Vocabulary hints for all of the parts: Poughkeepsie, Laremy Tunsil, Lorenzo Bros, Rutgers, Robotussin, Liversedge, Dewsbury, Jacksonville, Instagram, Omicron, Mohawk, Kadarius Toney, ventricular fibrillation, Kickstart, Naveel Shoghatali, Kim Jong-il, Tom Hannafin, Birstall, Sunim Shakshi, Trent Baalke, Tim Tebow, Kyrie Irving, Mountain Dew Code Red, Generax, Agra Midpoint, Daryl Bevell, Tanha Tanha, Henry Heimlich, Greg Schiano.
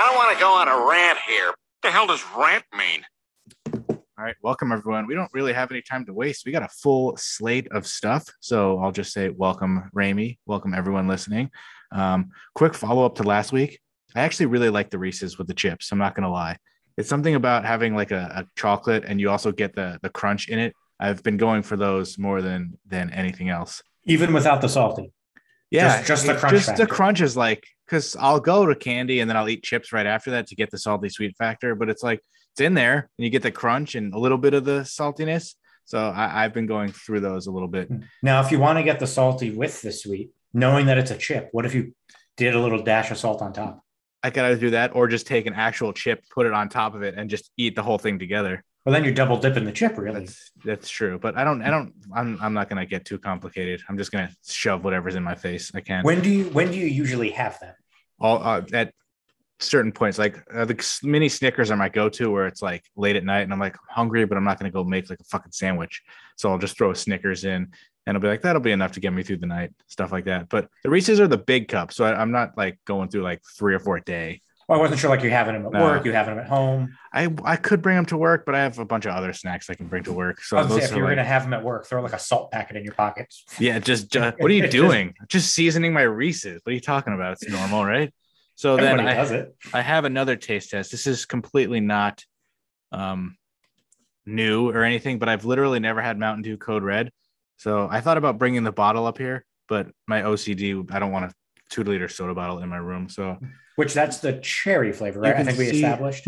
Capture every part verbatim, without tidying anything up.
I don't want to go on a rant here. What the hell does rant mean? All right, welcome, everyone. We don't really have any time to waste. We got a full slate of stuff. So I'll just say welcome, Ramey. Welcome, everyone listening. Um, quick follow-up to last week. I actually really like the Reese's with the chips. I'm not going to lie. It's something about having like a, a chocolate and you also get the, the crunch in it. I've been going for those more than than anything else. Even without the salty? Yeah. Just, just the crunch Just factor. The crunch is like, because I'll go to candy and then I'll eat chips right after that to get the salty sweet factor. But it's like, it's in there and you get the crunch and a little bit of the saltiness. So I, I've been going through those a little bit. Now, if you want to get the salty with the sweet, knowing that it's a chip, what if you did a little dash of salt on top? I could either do that or just take an actual chip, put it on top of it, and just eat the whole thing together. Well, then you're double dipping the chip, really. That's, that's true. But I don't, I don't, I'm, I'm not going to get too complicated. I'm just going to shove whatever's in my face I can. When do you, when do you usually have that? All uh, at certain points, like uh, the mini Snickers are my go-to where it's like late at night and I'm like, I'm hungry, but I'm not going to go make like a fucking sandwich. So I'll just throw a Snickers in and I'll be like, that'll be enough to get me through the night, stuff like that. But the Reese's are the big cup. So I, I'm not like going through like three or four a day. Well, I wasn't sure like you're having them at no. work, you having them at home. I, I could bring them to work, but I have a bunch of other snacks I can bring to work. So those if you're like, going to have them at work, throw like a salt packet in your pockets. Yeah, just, just what are you doing? just, just seasoning my Reese's. What are you talking about? It's normal, right? So then I, does it. I have another taste test. This is completely not um, new or anything, but I've literally never had Mountain Dew Code Red. So I thought about bringing the bottle up here, but my O C D, I don't want to two-liter soda bottle in my room, so which that's the cherry flavor, right? I think we see, established.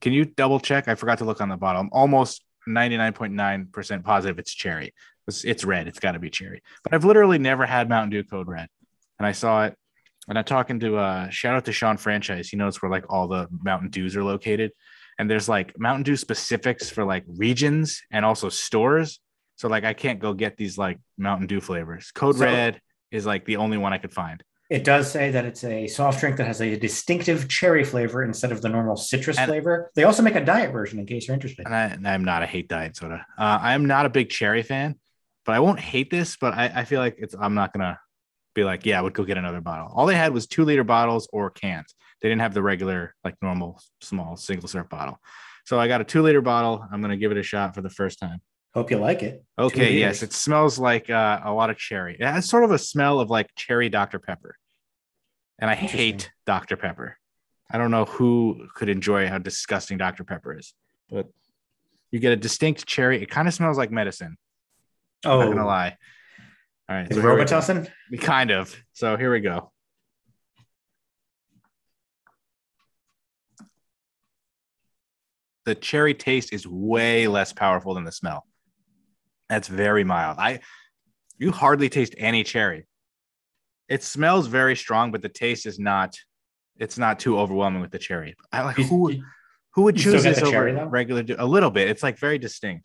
Can you double check? I forgot to look on the bottle. I'm almost ninety-nine point nine percent positive it's cherry. It's, it's red. It's got to be cherry. But I've literally never had Mountain Dew Code Red, and I saw it. And I'm talking to uh, shout out to Sean Franchise. He knows where like all the Mountain Dews are located, and there's like Mountain Dew specifics for like regions and also stores. So like I can't go get these like Mountain Dew flavors. Code so- Red is like the only one I could find. It does say that it's a soft drink that has a distinctive cherry flavor instead of the normal citrus and, flavor. They also make a diet version in case you're interested. And, I, and I'm not. I hate diet soda. Uh, I'm not a big cherry fan, but I won't hate this. But I, I feel like it's. I'm not going to be like, yeah, I would go get another bottle. All they had was two liter bottles or cans. They didn't have the regular, like normal, small single serve bottle. So I got a two liter bottle. I'm going to give it a shot for the first time. Hope you like it. Okay, yes. It smells like uh, a lot of cherry. It has sort of a smell of like cherry Doctor Pepper. And I hate Doctor Pepper. I don't know who could enjoy how disgusting Doctor Pepper is, but you get a distinct cherry. It kind of smells like medicine. Oh, I'm not going to lie. All right. Is it Robotussin? Kind of. So here we go. The cherry taste is way less powerful than the smell. That's very mild. I, you hardly taste any cherry. It smells very strong, but the taste is not. It's not too overwhelming with the cherry. I like who, who would choose this over cherry, regular? A little bit. It's like very distinct.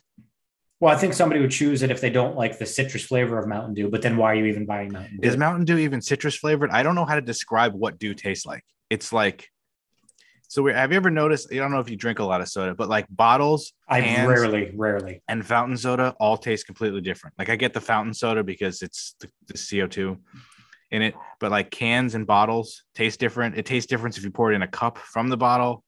Well, I think somebody would choose it if they don't like the citrus flavor of Mountain Dew. But then why are you even buying Mountain Dew? Is Mountain Dew even citrus flavored? I don't know how to describe what Dew tastes like. It's like. So weird. Have you ever noticed, I don't know if you drink a lot of soda, but like bottles, I cans, rarely, rarely. And fountain soda all taste completely different. Like I get the fountain soda because it's the, the C O two in it, but like cans and bottles taste different. It tastes different if you pour it in a cup from the bottle.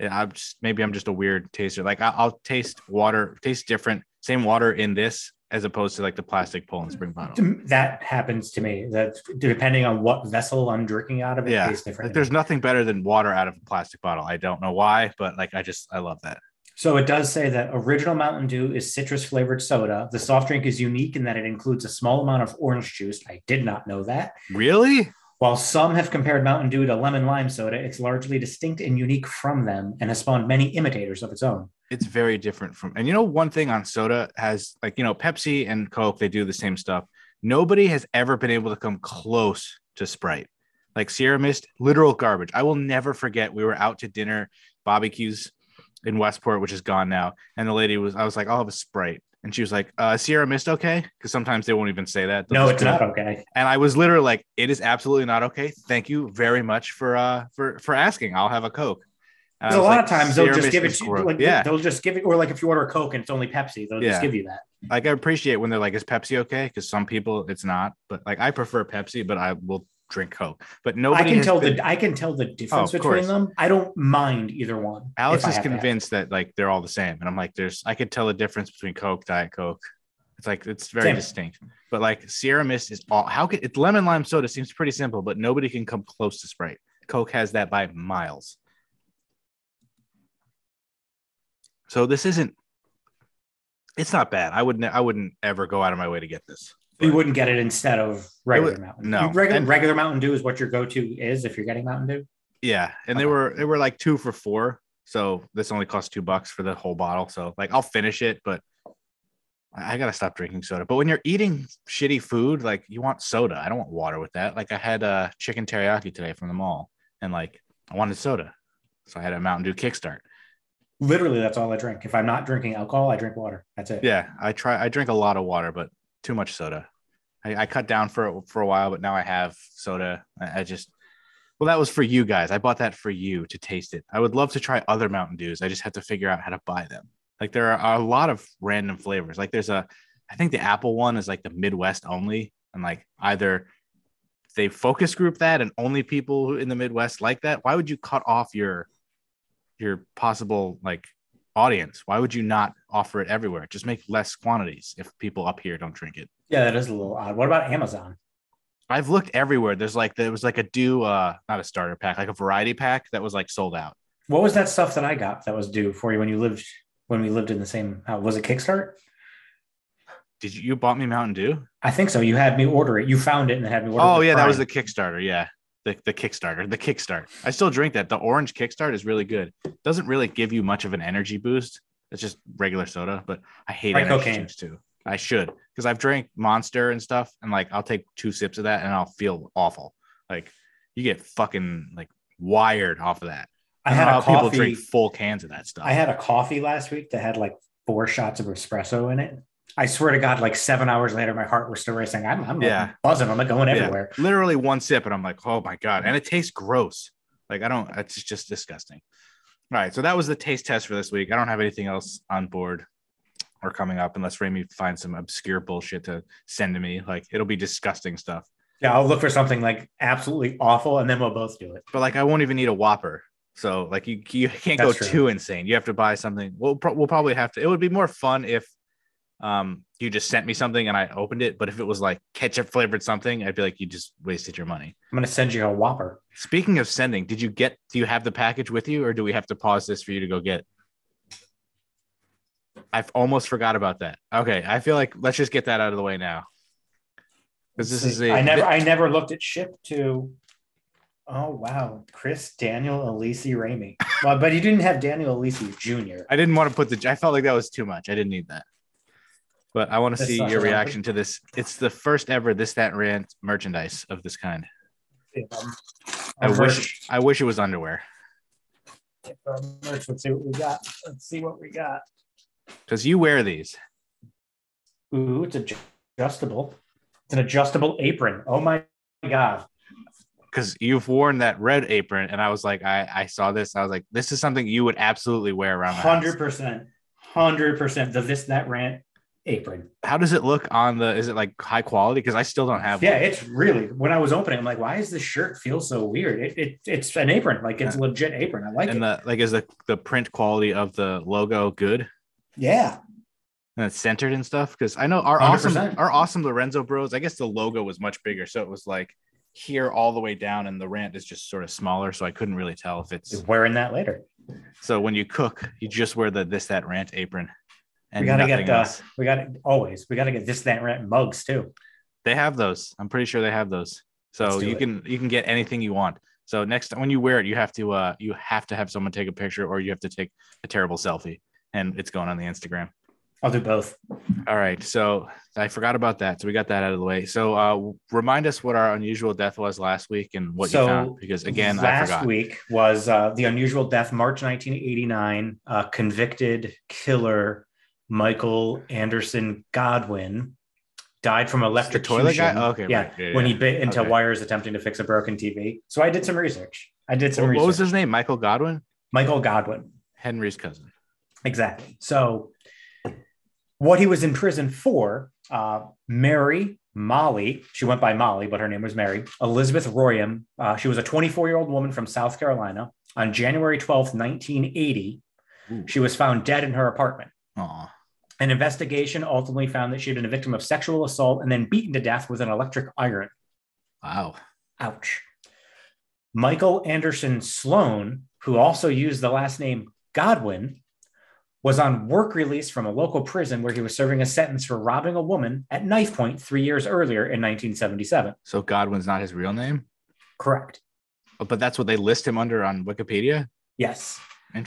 I'm just, maybe I'm just a weird taster. Like I, I'll taste water, taste different, same water in this as opposed to like the plastic Poland Spring bottle. That happens to me. That depending on what vessel I'm drinking out of, it yeah. tastes different. Like there's nothing better than water out of a plastic bottle. I don't know why, but like I just I love that. So it does say that original Mountain Dew is citrus flavored soda. The soft drink is unique in that it includes a small amount of orange juice. I did not know that. Really? While some have compared Mountain Dew to lemon lime soda, it's largely distinct and unique from them and has spawned many imitators of its own. It's very different from, and you know, one thing on soda has like, you know, Pepsi and Coke, they do the same stuff. Nobody has ever been able to come close to Sprite. Like Sierra Mist, literal garbage. I will never forget. We were out to dinner, Bobby Q's in Westport, which is gone now. And the lady was, I was like, I'll have a Sprite. And she was like, uh, Sierra Mist, okay? Because sometimes they won't even say that. They'll no, it's not okay. And I was literally like, it is absolutely not okay. Thank you very much for, uh, for, for asking. I'll have a Coke. Uh, a lot like, of times they'll just give it to you, like, yeah. they'll just give it, or like if you order a Coke and it's only Pepsi, they'll yeah. just give you that. Like I appreciate when they're like, is Pepsi okay? Because some people it's not, but like I prefer Pepsi, but I will drink Coke. But nobody I can tell been... the I can tell the difference oh, between course. them. I don't mind either one. Alex is convinced that. that like they're all the same, and I'm like, there's I could tell the difference between Coke, Diet Coke. It's like it's very same. distinct. But like Sierra Mist is all how could it's lemon lime soda seems pretty simple, but nobody can come close to Sprite. Coke has that by miles. So this isn't. It's not bad. I wouldn't. I wouldn't ever go out of my way to get this. But you wouldn't get it instead of regular would, Mountain Dew. No, regular, and, regular Mountain Dew is what your go-to is if you're getting Mountain Dew. Yeah, and okay. they were they were like two for four. So this only cost two bucks for the whole bottle. So like I'll finish it, but I, I gotta stop drinking soda. But when you're eating shitty food, like you want soda. I don't want water with that. Like I had a uh, chicken teriyaki today from the mall, and like I wanted soda, so I had a Mountain Dew Kickstart. Literally, that's all I drink. If I'm not drinking alcohol, I drink water. That's it. Yeah, I try. I drink a lot of water, but too much soda. I, I cut down for for a while, but now I have soda. I, I just well, that was for you guys. I bought that for you to taste it. I would love to try other Mountain Dews. I just have to figure out how to buy them. Like there are a lot of random flavors. Like there's a, I think the apple one is like the Midwest only, and like either they focus group that and only people in the Midwest like that. Why would you cut off your your possible like audience? Why would you not offer it everywhere? Just make less quantities if people up here don't drink it. Yeah, that is a little odd. What about Amazon? I've looked everywhere. There's like, there was like a due, uh, not a starter pack, like a variety pack that was like sold out. What was that stuff that I got that was due for you when you lived, when we lived in the same house? Was it Kickstart? Did you, you bought me Mountain Dew? I think so. You had me order it. You found it and had me order it. Oh yeah, that was the Kickstarter. Yeah. The, the Kickstarter, the Kickstart. I still drink that. The orange Kickstart is really good. Doesn't really give you much of an energy boost. It's just regular soda, but I hate like energy drinks too. I should, because I've drank Monster and stuff, and like I'll take two sips of that and I'll feel awful. Like you get fucking like wired off of that. I, I had how a coffee, people drink full cans of that stuff. I had a coffee last week that had like four shots of espresso in it. I swear to God, like seven hours later, my heart was still racing. I'm, I'm like yeah. buzzing. I'm like going everywhere. Yeah. Literally one sip, and I'm like, oh my God. And it tastes gross. Like, I don't, it's just disgusting. All right. So that was the taste test for this week. I don't have anything else on board or coming up unless Ramey finds some obscure bullshit to send to me. Like, it'll be disgusting stuff. Yeah. I'll look for something like absolutely awful, and then we'll both do it. But like, I won't even need a Whopper. So, like, you, you can't That's go true. too insane. You have to buy something. We'll, pro- we'll probably have to, it would be more fun if, um you just sent me something and I opened it, but if it was like ketchup flavored something, I'd be like, you just wasted your money. I'm gonna send you a Whopper. Speaking of sending, did you get do you have the package with you, or do we have to pause this for you to go get it? I've almost forgot about that. Okay, I feel like let's just get that out of the way now, because this is a I never I never looked at ship to. Oh, wow. Chris, Daniel, Alisi, Ramey. Well, but you didn't have Daniel Alisi Junior. I didn't want to put the I felt like that was too much. I didn't need that. But I want to see your reaction to this. It's the first ever This That Rant merchandise of this kind. If, um, I wish merch. I wish it was underwear. If, um, merch, let's see what we got. Let's see what we got. Because you wear these. Ooh, it's adjustable. It's an adjustable apron. Oh my God. Because you've worn that red apron, and I was like, I, I saw this. I was like, this is something you would absolutely wear around. one hundred percent. one hundred percent. The This That Rant apron. How does it look on the, is it like high quality? Because I still don't have yeah one. It's really, when I was opening, I'm like, why does this shirt feel so weird? It, it it's an apron, like it's yeah. a legit apron. I like and it. The, like is the, the print quality of the logo good? Yeah, and it's centered and stuff, because I know our one hundred percent. awesome our awesome Lorenzo Bros, I guess the logo was much bigger, so it was like here all the way down, and the rant is just sort of smaller, so I couldn't really tell if it's You're wearing that later. So when you cook, you just wear the This That Rant apron. And we gotta get the, we gotta always we gotta get This That Rant mugs too. They have those. I'm pretty sure they have those. So you it. can you can get anything you want. So next when you wear it, you have to uh you have to have someone take a picture, or you have to take a terrible selfie, and it's going on the Instagram. I'll do both. All right. So I forgot about that. So we got that out of the way. So uh remind us what our unusual death was last week and what so you found, because again, last I forgot. week was uh the unusual death, March nineteen eighty-nine, uh convicted killer Michael Anderson Godwin died from electrocution. It's the toilet guy? Oh, okay, yeah, right. yeah, when yeah. he bit into okay. wires attempting to fix a broken T V. So I did some research. I did some what, research. What was his name? Michael Godwin? Michael Godwin. Henry's cousin. Exactly. So what he was in prison for, uh, Mary Molly, she went by Molly, but her name was Mary Elizabeth Royam. Uh, she was a twenty-four-year-old woman from South Carolina. On January twelfth, nineteen eighty, Ooh. She was found dead in her apartment. Aww. An investigation ultimately found that she had been a victim of sexual assault and then beaten to death with an electric iron. Wow. Ouch. Michael Anderson Sloan, who also used the last name Godwin, was on work release from a local prison where he was serving a sentence for robbing a woman at knife point three years earlier in nineteen seventy-seven. So Godwin's not his real name? Correct. But that's what they list him under on Wikipedia? Yes.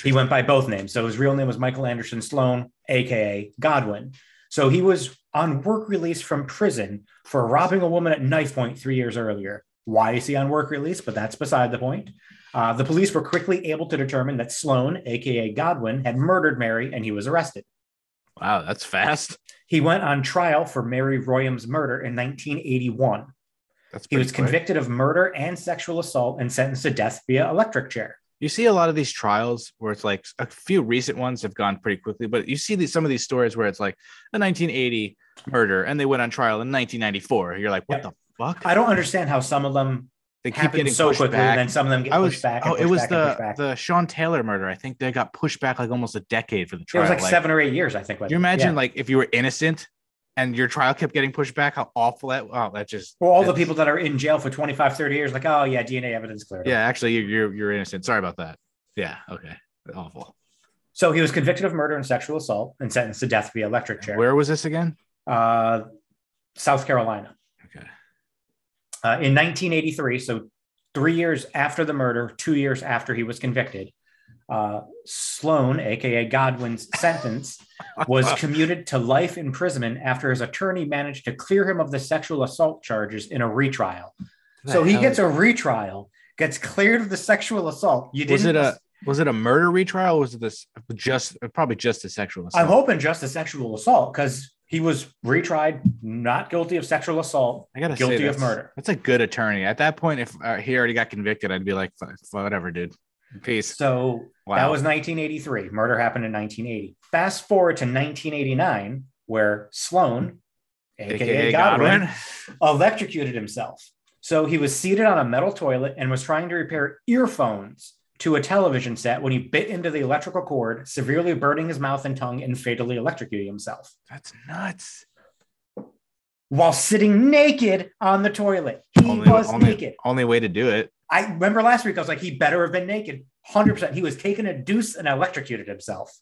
He went by both names. So his real name was Michael Anderson Sloan, a k a. Godwin. So he was on work release from prison for robbing a woman at knife point three years earlier. Why is he on work release? But that's beside the point. Uh, the police were quickly able to determine that Sloan, a k a. Godwin, had murdered Mary, and he was arrested. Wow, that's fast. He went on trial for Mary Royam's murder in nineteen eighty-one. That's he was quick. Convicted of murder and sexual assault and sentenced to death via electric chair. You see a lot of these trials where it's like a few recent ones have gone pretty quickly, but you see these, some of these stories where it's like a nineteen eighty murder and they went on trial in nineteen ninety-four. You're like, what yeah. the fuck? I don't understand how some of them they keep getting so quickly back. And then some of them get I was, pushed back. Oh, pushed it was the, the Sean Taylor murder. I think they got pushed back like almost a decade for the trial. It was like, like seven or eight years, I think. You imagine yeah. like if you were innocent and your trial kept getting pushed back, how awful that, oh, that just... Well, all is. The people that are in jail for twenty-five, thirty years, like, oh, yeah, D N A evidence cleared. Yeah, up. Actually, you're you're innocent. Sorry about that. Yeah, okay. Awful. So he was convicted of murder and sexual assault and sentenced to death via electric chair. Where was this again? Uh, South Carolina. Okay. Uh, in nineteen eighty-three, so three years after the murder, two years after he was convicted, Uh, Sloan, a k a. Godwin's sentence, was commuted to life imprisonment after his attorney managed to clear him of the sexual assault charges in a retrial. That so he gets is... a retrial, gets cleared of the sexual assault. You was didn't... it a was it a murder retrial? Or was it this just probably just a sexual assault? I'm hoping just a sexual assault because he was retried, not guilty of sexual assault. I gotta guilty say of murder. That's a good attorney. At that point, if uh, he already got convicted, I'd be like, whatever, dude. Peace. So wow. That was nineteen eighty-three. Murder happened in nineteen eighty. Fast forward to nineteen eighty-nine, where Sloan, a k a. Godwin, Godwin, electrocuted himself. So he was seated on a metal toilet and was trying to repair earphones to a television set when he bit into the electrical cord, severely burning his mouth and tongue and fatally electrocuting himself. That's nuts. While sitting naked on the toilet. He only, was only, naked. Only way to do it. I remember last week, I was like, he better have been naked. one hundred percent. He was taking a deuce and electrocuted himself.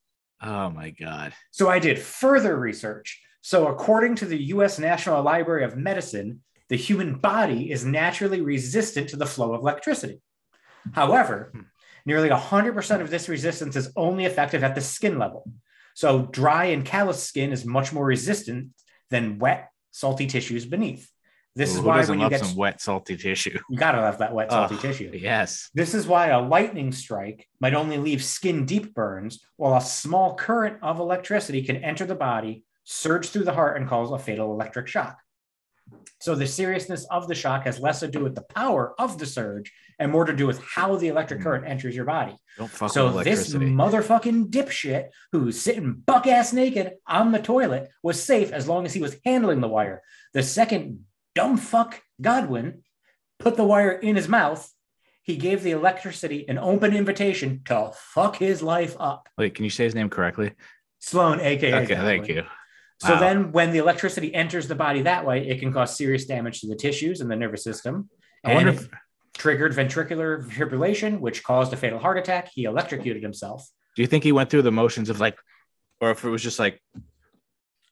Oh, my God. So I did further research. So according to the U S National Library of Medicine, the human body is naturally resistant to the flow of electricity. However, nearly one hundred percent of this resistance is only effective at the skin level. So dry and callous skin is much more resistant than wet, salty tissues beneath. This Ooh, is why when you get some wet, salty tissue, you gotta love that wet, salty oh, tissue. Yes. This is why a lightning strike might only leave skin deep burns, while a small current of electricity can enter the body, surge through the heart, and cause a fatal electric shock. So the seriousness of the shock has less to do with the power of the surge and more to do with how the electric current enters your body. Don't fuck so with electricity. This motherfucking dipshit who's sitting buck ass naked on the toilet was safe as long as he was handling the wire. The second dumb fuck Godwin put the wire in his mouth, he gave the electricity an open invitation to fuck his life up. Wait, can you say his name correctly? Sloan, a k a. Okay, Godwin. Thank you. Wow. So then when the electricity enters the body that way, it can cause serious damage to the tissues and the nervous system. I wonder if... Triggered ventricular fibrillation, which caused a fatal heart attack. He electrocuted himself. Do you think he went through the motions of like, or if it was just like...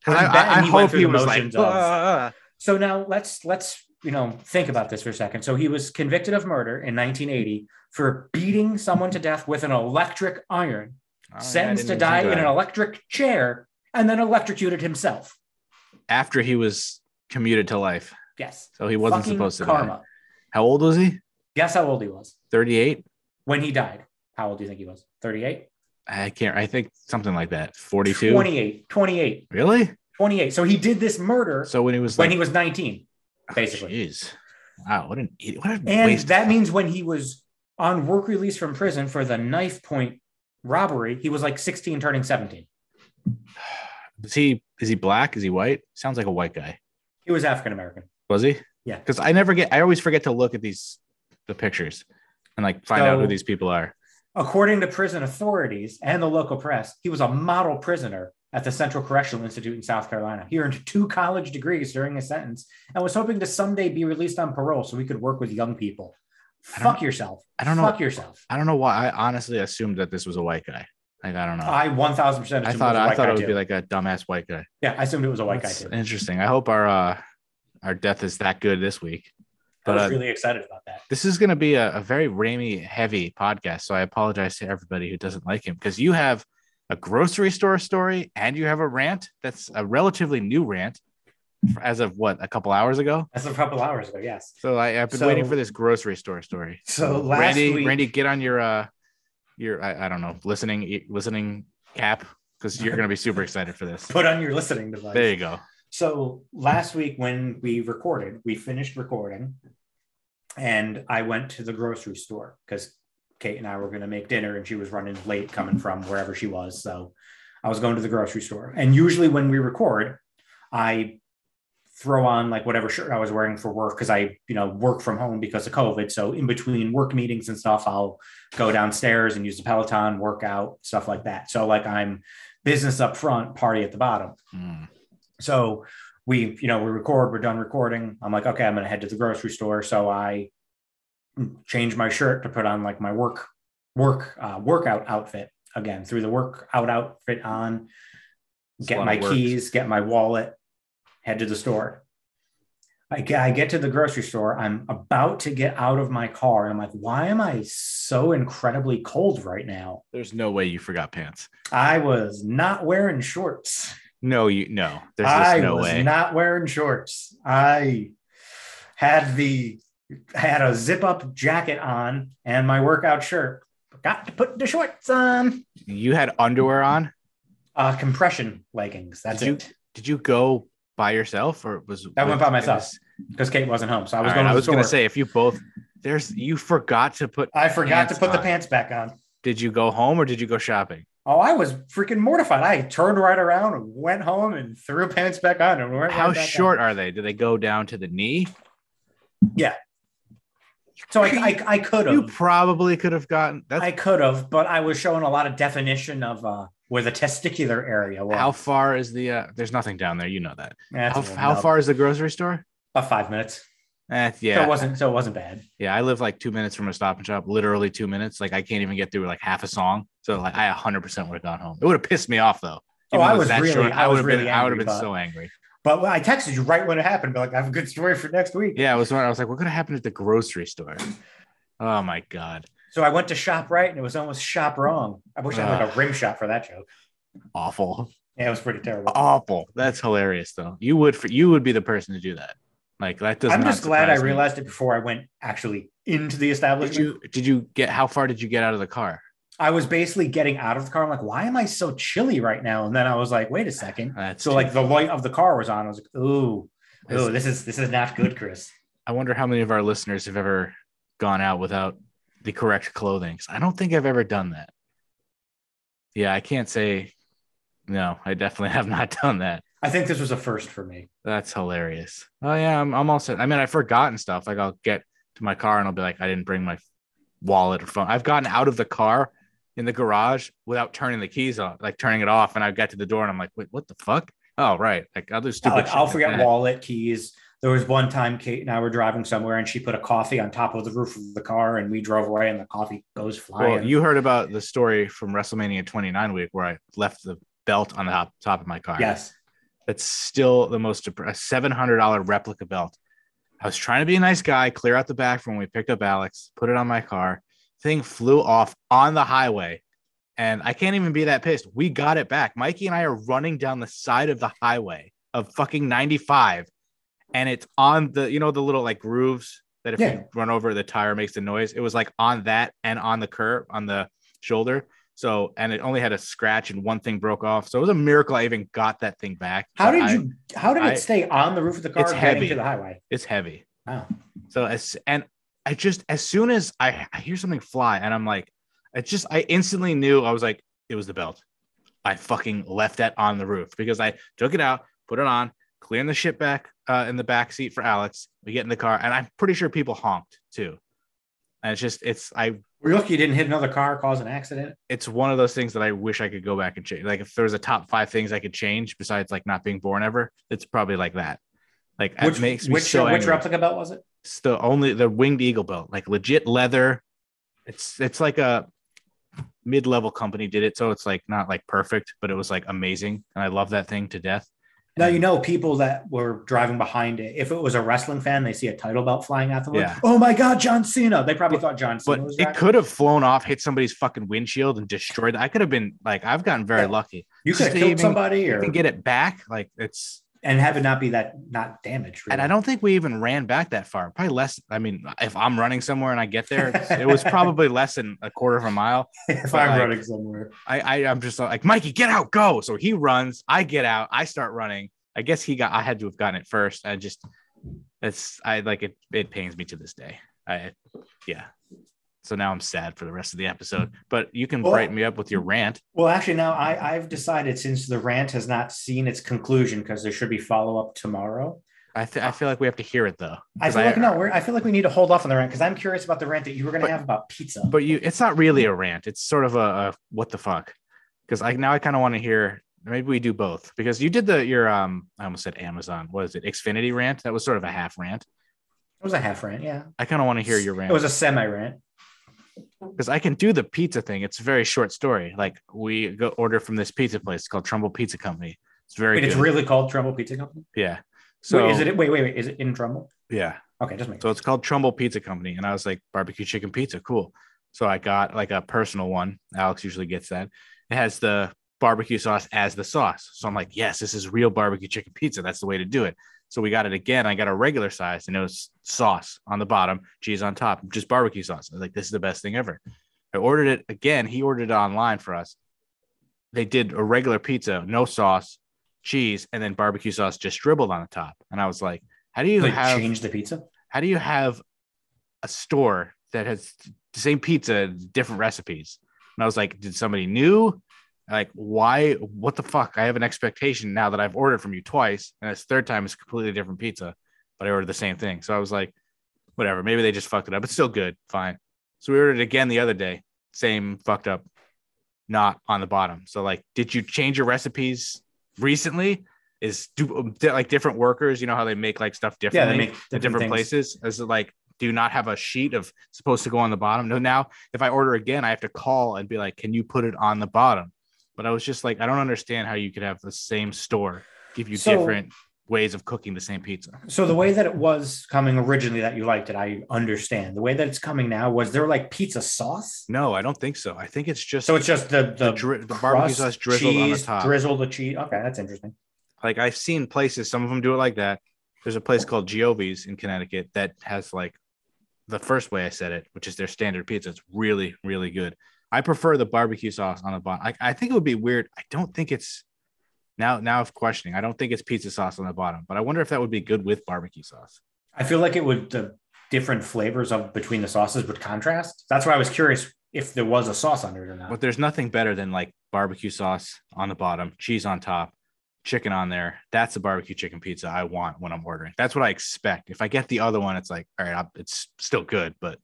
I, I, I he hope he was like... Of, uh, So now let's, let's, you know, think about this for a second. So he was convicted of murder in nineteen eighty for beating someone to death with an electric iron, oh, sentenced yeah, to die in an electric chair, and then electrocuted himself. After he was commuted to life. Yes. So he wasn't Fucking supposed to karma. Die. How old was he? Guess how old he was. thirty-eight. When he died. How old do you think he was? thirty-eight? I can't. I think something like that. forty-two? twenty-eight. twenty-eight. Really? twenty-eight. So he did this murder. So when he was like, when he was nineteen, basically. Jeez. Oh, wow, what an idiot. What a and waste that time. Means when he was on work release from prison for the knife point robbery, he was like sixteen, turning seventeen. Is he is he black? Is he white? Sounds like a white guy. He was African American. Was he? Yeah. Because I never get, I always forget to look at these, the pictures and like find so, out who these people are. According to prison authorities and the local press, he was a model prisoner at the Central Correctional Institute in South Carolina. He earned two college degrees during his sentence and was hoping to someday be released on parole so he could work with young people. Fuck yourself. I don't know. Fuck yourself. I don't know why. I honestly assumed that this was a white guy. Like, I don't know. I one thousand percent assumed I thought it, was a white I thought guy it would too. be like a dumbass white guy. Yeah, I assumed it was a white That's guy too. Interesting. I hope our uh, our death is that good this week. But, I was really uh, excited about that. This is going to be a, a very Ramey heavy podcast, so I apologize to everybody who doesn't like him, because you have a grocery store story and you have a rant that's a relatively new rant as of what, a couple hours ago? As of a couple hours ago, yes. So I, I've been so, waiting for this grocery store story. So last Randy, week... Randy, get on your, uh, your I, I don't know, listening listening cap, because you're going to be super excited for this. Put on your listening device. There you go. So last week when we recorded, we finished recording and I went to the grocery store because Kate and I were going to make dinner and she was running late coming from wherever she was. So I was going to the grocery store. And usually when we record, I throw on like whatever shirt I was wearing for work because I, you know, work from home because of COVID. So in between work meetings and stuff, I'll go downstairs and use the Peloton, work out, stuff like that. So like I'm business up front, party at the bottom. Mm. So we, you know, we record, we're done recording. I'm like, okay, I'm going to head to the grocery store. So I change my shirt to put on like my work, work, uh, workout outfit again, threw the workout outfit on, get my keys, get my wallet, head to the store. I get, I get to the grocery store. I'm about to get out of my car. And I'm like, why am I so incredibly cold right now? There's no way you forgot pants. I was not wearing shorts. No, you no. There's just no way. I was not wearing shorts. I had the had a zip up jacket on and my workout shirt. Forgot to put the shorts on. You had underwear on? Uh, compression leggings. That's did it. You, did you go by yourself or was I went by myself because Kate wasn't home? So I was going. Right, to I was going to say if you both there's you forgot to put. I forgot to put on. the pants back on. Did you go home or did you go shopping? Oh, I was freaking mortified. I turned right around and went home and threw pants back on. And went How right back short on. are they? Do they go down to the knee? Yeah. So I, I, I could have. You probably could have gotten that. I could have, but I was showing a lot of definition of uh, where the testicular area was. How far is the, uh, there's nothing down there. You know that. That's how how far is the grocery store? About five minutes. Eh, yeah. So it wasn't, so it wasn't bad. Yeah. I live like two minutes from a Stop and Shop, literally two minutes. Like I can't even get through like half a song. So like I one hundred percent would have gone home. It would have pissed me off though. Oh, I was, really, short, I, I was really, been, angry, I would have been but, so angry. But I texted you right when it happened. But like, I have a good story for next week. Yeah. I was, I was like, what could have happened at the grocery store? Oh my God. So I went to shop right and it was almost shop wrong. I wish uh, I had like a rim shot for that joke. Awful. Yeah. It was pretty terrible. Awful. That's hilarious though. You would, you would be the person to do that. Like that doesn't. I'm just glad I realized me. it before I went actually into the establishment. Did you, did you get how far did you get out of the car? I was basically getting out of the car. I'm like, why am I so chilly right now? And then I was like, wait a second. That's so like the light of the car was on. I was like, ooh, ooh, this is this is not good, Chris. I wonder how many of our listeners have ever gone out without the correct clothing. I don't think I've ever done that. Yeah, I can't say. No, I definitely have not done that. I think this was a first for me. That's hilarious. Oh yeah, I'm, I'm all set. I mean, I've forgotten stuff. Like I'll get to my car and I'll be like, I didn't bring my wallet or phone. I've gotten out of the car in the garage without turning the keys on, like turning it off. And I got to the door and I'm like, wait, what the fuck? Oh, right. Like other stupid. Yeah, like, shit I'll forget that. wallet, keys. There was one time Kate and I were driving somewhere and she put a coffee on top of the roof of the car and we drove away and the coffee goes flying. Well, you heard about the story from WrestleMania twenty-nine week where I left the belt on the top, top of my car. Yes. That's still the most dep- a seven hundred dollars replica belt. I was trying to be a nice guy, clear out the back from when we picked up Alex, put it on my car. Thing flew off on the highway, and I can't even be that pissed. We got it back. Mikey and I are running down the side of the highway of fucking ninety-five, and it's on the, you know, the little like grooves that if yeah. you run over the tire makes the noise. It was like on that and on the curb, on the shoulder. So, and it only had a scratch and one thing broke off. So it was a miracle I even got that thing back. How did I, you, how did it I, stay on the roof of the car? It's heavy. To the highway? It's heavy. Wow. So, as, and I just, as soon as I, I hear something fly and I'm like, I just, I instantly knew I was like, it was the belt. I fucking left that on the roof because I took it out, put it on, clearing the shit back uh, in the back seat for Alex. We get in the car, and I'm pretty sure people honked too. And it's just, it's, I. We're lucky you didn't hit another car, cause an accident. It's one of those things that I wish I could go back and change. Like, if there was a top five things I could change besides like not being born ever, it's probably like that. Like, which, it makes me which, so which replica belt was it? It's the only the winged eagle belt, like legit leather. It's it's like a mid-level company did it, so it's like not like perfect, but it was like amazing, and I love that thing to death. Now, you know, people that were driving behind it, if it was a wrestling fan, they see a title belt flying out the window. Yeah. Oh my God, John Cena. They probably but, thought John Cena but was driving. It could have flown off, hit somebody's fucking windshield and destroyed. I could have been like, I've gotten very yeah. lucky. You could have killed even, somebody or get it back. Like, it's. And have it not be that not damaged. Really. And I don't think we even ran back that far. Probably less. I mean, if I'm running somewhere and I get there, it was probably less than a quarter of a mile. If I'm like, running somewhere. I, I, I'm just like, Mikey, get out, go. So he runs. I get out. I start running. I guess he got, I had to have gotten it first. I just, it's, I like it. It pains me to this day. I, yeah. So now I'm sad for the rest of the episode, but you can well, brighten me up with your rant. Well, actually, now I, I've decided, since the rant has not seen its conclusion, because there should be follow-up tomorrow. I, th- I feel like we have to hear it, though. I feel I, like no, we're, I feel like we need to hold off on the rant, because I'm curious about the rant that you were going to have about pizza. But you, it's not really a rant. It's sort of a, a what the fuck, because I now I kind of want to hear. Maybe we do both, because you did the your um. I almost said Amazon. What is it? Xfinity rant. That was sort of a half rant. It was a half rant. Yeah. I kind of want to hear your rant. It was a semi rant. Because I can do the pizza thing. It's a very short story. Like, we go order from this pizza place. It's called Trumbull Pizza Company. It's very. Wait, good. It's really called Trumbull Pizza Company? Yeah. So wait, is it? Wait, wait, wait. Is it in Trumbull? Yeah. Okay, just make. So sense. It's called Trumbull Pizza Company, and I was like, barbecue chicken pizza, cool. So I got like a personal one. Alex usually gets that. It has the barbecue sauce as the sauce. So I'm like, yes, this is real barbecue chicken pizza. That's the way to do it. So we got it again. I got a regular size, and it was sauce on the bottom, cheese on top, just barbecue sauce. I was like, this is the best thing ever. I ordered it again. He ordered it online for us. They did a regular pizza, no sauce, cheese, and then barbecue sauce just dribbled on the top. And I was like, how do you like have, change the pizza? How do you have a store that has the same pizza, different recipes? And I was like, did somebody new? Like, why? What the fuck? I have an expectation now that I've ordered from you twice, and this third time is completely different pizza, but I ordered the same thing. So I was like, whatever. Maybe they just fucked it up. It's still good. Fine. So we ordered it again the other day. Same fucked up knot on the bottom. So, like, did you change your recipes recently? Is do like different workers, you know how they make like stuff differently, yeah, they make different in different things. Places? Is it like, do you not have a sheet of supposed to go on the bottom? No, now if I order again, I have to call and be like, can you put it on the bottom? But I was just like, I don't understand how you could have the same store give you so, different ways of cooking the same pizza. So the way that it was coming originally that you liked it, I understand. The way that it's coming now, was there like pizza sauce? No, I don't think so. I think it's just so it's just the the, the, dri- the crust, barbecue sauce drizzled cheese, on the top. Drizzle the cheese. Okay, that's interesting. Like, I've seen places, some of them do it like that. There's a place called Giovi's in Connecticut that has like the first way I said it, which is their standard pizza. It's really, really good. I prefer the barbecue sauce on the bottom. I, I think it would be weird. I don't think it's now, now of questioning. I don't think it's pizza sauce on the bottom, but I wonder if that would be good with barbecue sauce. I feel like it would, the different flavors of between the sauces would contrast. That's why I was curious if there was a sauce under it or not. But there's nothing better than like barbecue sauce on the bottom, cheese on top, chicken on there. That's the barbecue chicken pizza I want when I'm ordering. That's what I expect. If I get the other one, it's like, all right, I'll, it's still good, but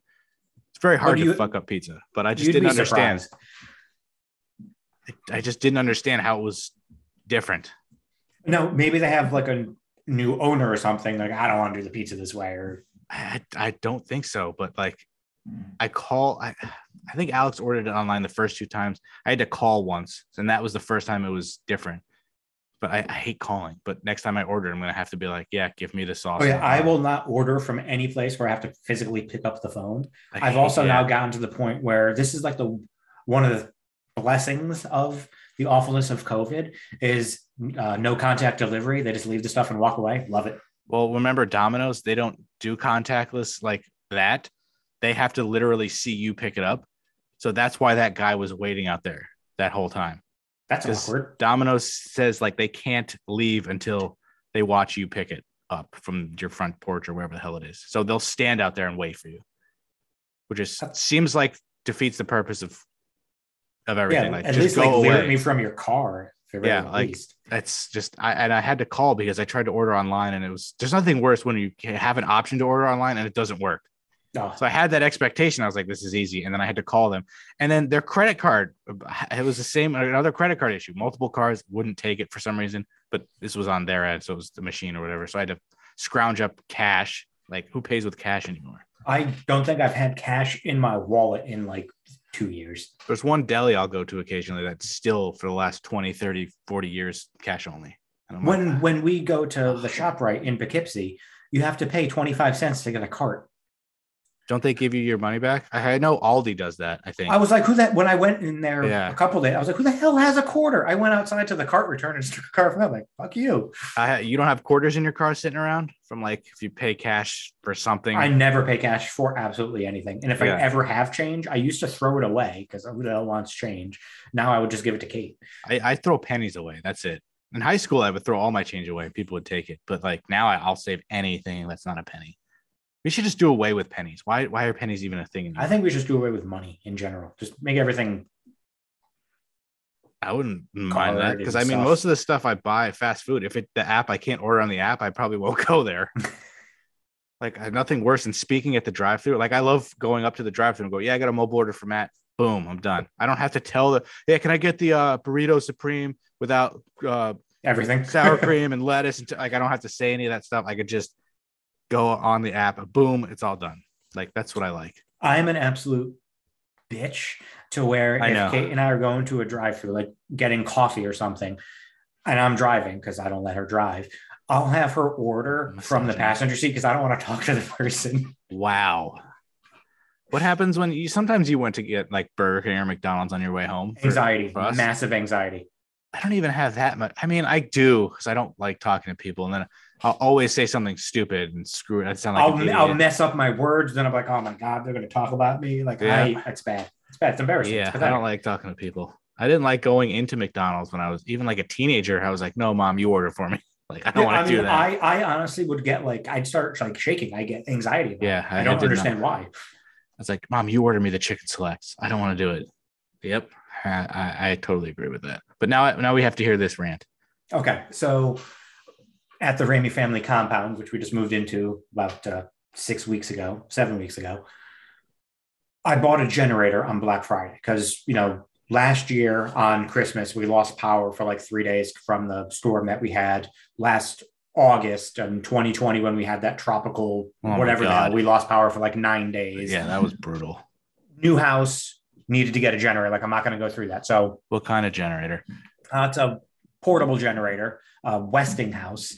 very hard you, to fuck up pizza, but I just didn't understand. I, I just didn't understand how it was different. No, maybe they have like a new owner or something. Like, I don't want to do the pizza this way, or I, I don't think so. But like, I call. I, I think Alex ordered it online the first two times. I had to call once, and that was the first time it was different. But I, I hate calling. But next time I order, I'm gonna have to be like, yeah, give me the sauce. Oh, yeah, I will not order from any place where I have to physically pick up the phone. I I've also that. now gotten to the point where this is like the one of the blessings of the awfulness of COVID is uh, no contact delivery. They just leave the stuff and walk away. Love it. Well, remember Domino's? They don't do contactless like that. They have to literally see you pick it up. So that's why that guy was waiting out there that whole time. That's awkward. Domino's says like they can't leave until they watch you pick it up from your front porch or wherever the hell it is. So they'll stand out there and wait for you, which is That's... seems like defeats the purpose of of everything. Yeah, like, at just least go like away. Leave me from your car. Yeah, like least. That's just I and I had to call because I tried to order online and it was there's nothing worse when you have an option to order online and it doesn't work. Oh. So I had that expectation. I was like, this is easy. And then I had to call them. And then their credit card, it was the same, another credit card issue. Multiple cards wouldn't take it for some reason, but this was on their end. So it was the machine or whatever. So I had to scrounge up cash. Like, who pays with cash anymore? I don't think I've had cash in my wallet in like two years. There's one deli I'll go to occasionally that's still for the last twenty, thirty, forty years, cash only. And I'm when like, when we go to the ShopRite in Poughkeepsie, you have to pay twenty-five cents to get a cart. Don't they give you your money back? I, I know Aldi does that, I think. I was like, who that? When I went in there yeah. a couple of days, I was like, who the hell has a quarter? I went outside to the cart return and took a cart from that. Like, fuck you. I, you don't have quarters in your car sitting around from like if you pay cash for something? I never pay cash for absolutely anything. And if yeah. I ever have change, I used to throw it away because who the hell wants change? Now I would just give it to Kate. I, I throw pennies away. That's it. In high school, I would throw all my change away and people would take it. But like now I, I'll save anything that's not a penny. We should just do away with pennies. Why Why are pennies even a thing anymore? I think we should just do away with money in general. Just make everything. I wouldn't mind that because, I mean, stuff. Most of the stuff I buy, fast food, if it the app, I can't order on the app, I probably won't go there. Like, nothing worse than speaking at the drive-thru. Like, I love going up to the drive-thru and go, yeah, I got a mobile order for Matt. Boom, I'm done. I don't have to tell the, yeah, can I get the uh, burrito supreme without uh, everything, sour cream and lettuce? And t- like, I don't have to say any of that stuff. I could just go on the app, boom, it's all done. Like, that's what I like. I'm an absolute bitch to where I if know. Kate and I are going to a drive-thru, like getting coffee or something, and I'm driving because I don't let her drive, I'll have her order from the passenger seat because I don't want to talk to the person. Wow. What happens when you sometimes you went to get like Burger King or McDonald's on your way home? For, anxiety, for massive anxiety. I don't even have that much. I mean, I do because I don't like talking to people, and then I'll always say something stupid and screw it. I sound like I'll, an idiot. I'll mess up my words. Then I'm like, oh my God, they're going to talk about me. Like, yeah. I, that's bad. It's bad. It's embarrassing. Yeah, it's I don't like talking to people. I didn't like going into McDonald's when I was even like a teenager. I was like, no, Mom, you order for me. Like, I don't yeah, want to I mean, do that. I, I honestly would get like, I'd start like shaking. I get anxiety. Yeah. I, I don't I understand not. why. I was like, Mom, you order me the chicken selects. I don't want to do it. Yep. I, I, I totally agree with that. But now, now we have to hear this rant. Okay. So, at the Ramey family compound, which we just moved into about uh, six weeks ago, seven weeks ago, I bought a generator on Black Friday because, you know, last year on Christmas, we lost power for like three days from the storm that we had last August in twenty twenty when we had that tropical oh whatever. Hell, we lost power for like nine days. Yeah, that was brutal. New house, needed to get a generator. Like, I'm not going to go through that. So what kind of generator? Uh, it's a portable generator. Uh, Westinghouse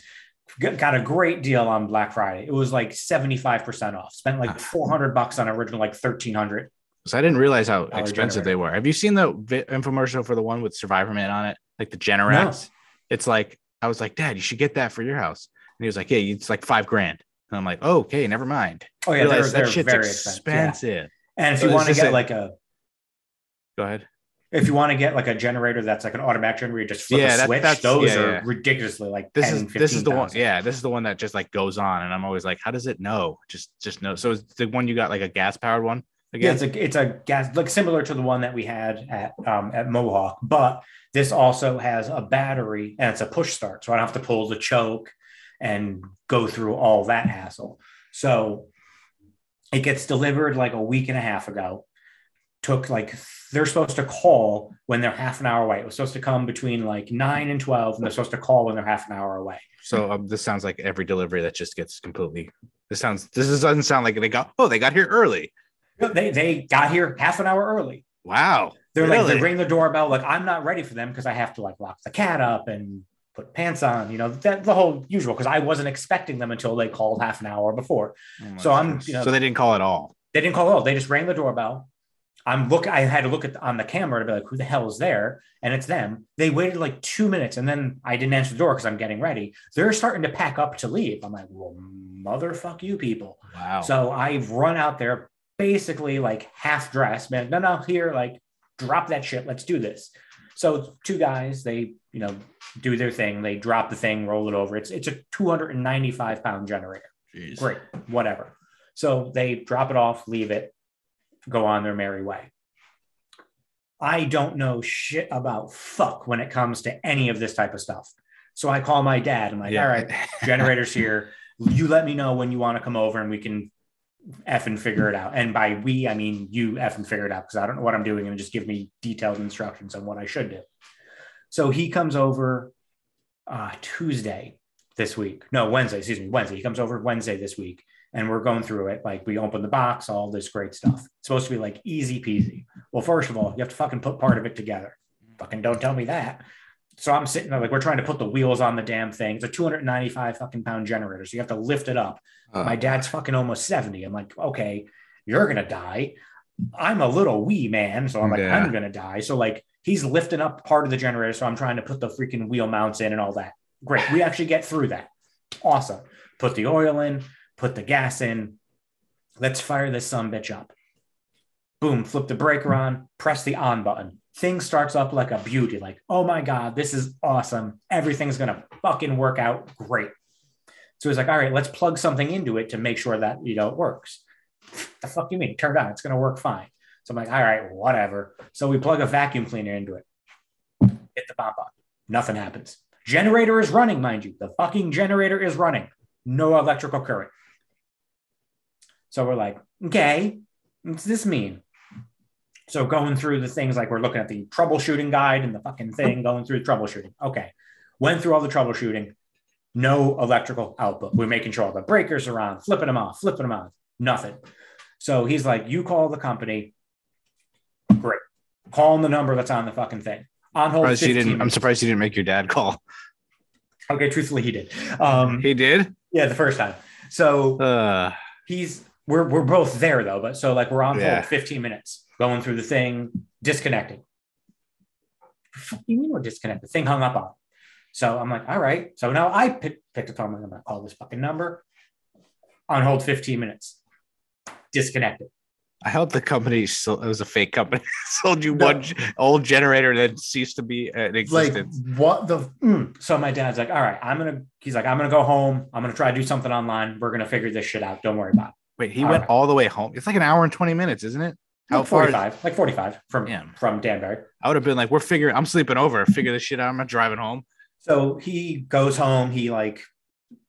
got a great deal on Black Friday. It was like seventy-five percent off. Spent like four hundred bucks on original, like thirteen hundred. So I didn't realize how expensive generator. They were. Have you seen the infomercial for the one with Survivor Man on it? Like the Generax? No. It's like, I was like, Dad, you should get that for your house. And he was like, yeah, it's like five grand. And I'm like, oh, okay, never mind. Oh yeah, they're, that they're shit's very expensive. expensive. Yeah. And if so you want to get a, like a, go ahead. If you want to get like a generator that's like an automatic generator, you just flip yeah, a that, switch. That's, Those yeah, are yeah. ridiculously like this ten, is this is the one. Yeah, this is the one that just like goes on, and I'm always like, how does it know? Just just know. So is the one you got like a gas powered one again? Yeah, it's a it's a gas like similar to the one that we had at um, at Mohawk, but this also has a battery and it's a push start, so I don't have to pull the choke and go through all that hassle. So it gets delivered like a week and a half ago. Took like they're supposed to call when they're half an hour away. It was supposed to come between like nine and twelve, and they're supposed to call when they're half an hour away. So um, this sounds like every delivery that just gets completely. This sounds. This doesn't sound like they got. Oh, they got here early. They they got here half an hour early. Wow. They're really? Like they ring the doorbell. Like, I'm not ready for them because I have to like lock the cat up and put pants on. You know, that the whole usual. Because I wasn't expecting them until they called half an hour before. Oh so I'm. You know, so they didn't call at all. They didn't call at all. They just rang the doorbell. I'm look. I had to look at the, on the camera to be like, who the hell is there? And it's them. They waited like two minutes, and then I didn't answer the door because I'm getting ready. They're starting to pack up to leave. I'm like, well, motherfuck you people. Wow. So I've run out there basically like half dressed, man. No, no, here, like, drop that shit. Let's do this. So two guys, they you know do their thing. They drop the thing, roll it over. It's it's a two hundred ninety-five pound generator. Jeez. Great, whatever. So they drop it off, leave it. Go on their merry way. I don't know shit about fuck when it comes to any of this type of stuff. So I call my dad. I'm like, yeah. all right, generator's here. You let me know when you want to come over and we can F and figure it out. And by we, I mean you F and figure it out because I don't know what I'm doing, and just give me detailed instructions on what I should do. So he comes over uh, Tuesday this week. No, Wednesday, excuse me, Wednesday. He comes over Wednesday this week, and we're going through it. Like, we open the box, all this great stuff. It's supposed to be like easy peasy. Well, first of all, you have to fucking put part of it together. Fucking don't tell me that. So I'm sitting there like, we're trying to put the wheels on the damn thing. It's a two hundred ninety-five fucking pound generator. So you have to lift it up. Uh, My dad's fucking almost seventy. I'm like, okay, you're going to die. I'm a little wee man. So I'm like, yeah. I'm going to die. So like, he's lifting up part of the generator. So I'm trying to put the freaking wheel mounts in and all that. Great. We actually get through that. Awesome. Put the oil in, put the gas in. Let's fire this sumbitch up. Boom, flip the breaker on, press the on button. Thing starts up like a beauty, like, oh my God, this is awesome. Everything's going to fucking work out great. So he's like, all right, let's plug something into it to make sure that, you know, it works. The fuck you mean? It turned on. It's going to work fine. So I'm like, all right, whatever. So we plug a vacuum cleaner into it. Hit the pop up. Nothing happens. Generator is running, mind you. The fucking generator is running. No electrical current. So we're like, okay, what's this mean? So going through the things, like, we're looking at the troubleshooting guide and the fucking thing, going through the troubleshooting. Okay. Went through all the troubleshooting. No electrical output. We're making sure all the breakers are on, flipping them off, flipping them on. Nothing. So he's like, you call the company. Great. Calling the number that's on the fucking thing. On hold. I'm surprised you didn't, I'm surprised you didn't make your dad call. Okay. Truthfully, he did. Um, he did? Yeah. The first time. So uh, he's, we're, we're both there though. But so like, we're on yeah. hold fifteen minutes. Going through the thing, disconnected. What do you mean we're disconnected? The thing hung up on. So I'm like, all right. So now I pick, picked up phone. I'm going to call this fucking number. On hold fifteen minutes. Disconnected. I hope the company, so it was a fake company, sold you no. one old generator that ceased to be in existence. Like, what the? Mm. So my dad's like, all right, I'm going to, he's like, I'm going to go home. I'm going to try to do something online. We're going to figure this shit out. Don't worry about it. Wait, he all went right. all the way home. It's like an hour and twenty minutes, isn't it? How like forty-five, far is, like forty-five from yeah. from Danbury. I would have been like, we're figuring, I'm sleeping over, figure this shit out. I'm not driving home. So he goes home. He like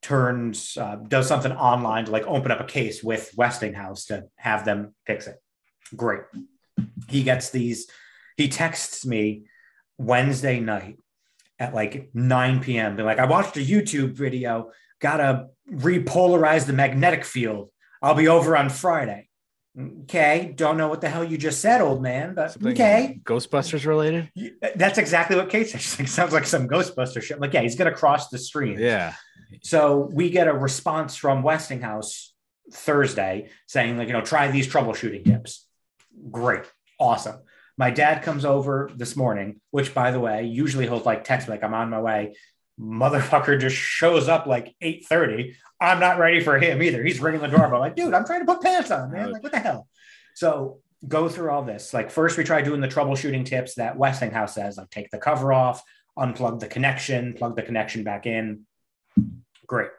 turns, uh, does something online to like open up a case with Westinghouse to have them fix it. Great. He gets these. He texts me Wednesday night at like nine p.m. Being like, I watched a YouTube video. Gotta repolarize the magnetic field. I'll be over on Friday. Okay, don't know what the hell you just said, old man, but something okay. Ghostbusters related? That's exactly what Kate said. She's like, sounds like some Ghostbuster shit. I'm like, yeah, he's going to cross the stream. Yeah. So we get a response from Westinghouse Thursday saying, like, you know, try these troubleshooting tips. Great. Awesome. My dad comes over this morning, which, by the way, usually he'll like text me like, I'm on my way. Motherfucker just shows up like eight thirty. I'm not ready for him either. He's ringing the doorbell like, dude, I'm trying to put pants on, man. Like, what the hell? So go through all this. Like, first we try doing the troubleshooting tips that Westinghouse says, like, take the cover off, unplug the connection, plug the connection back in. Great.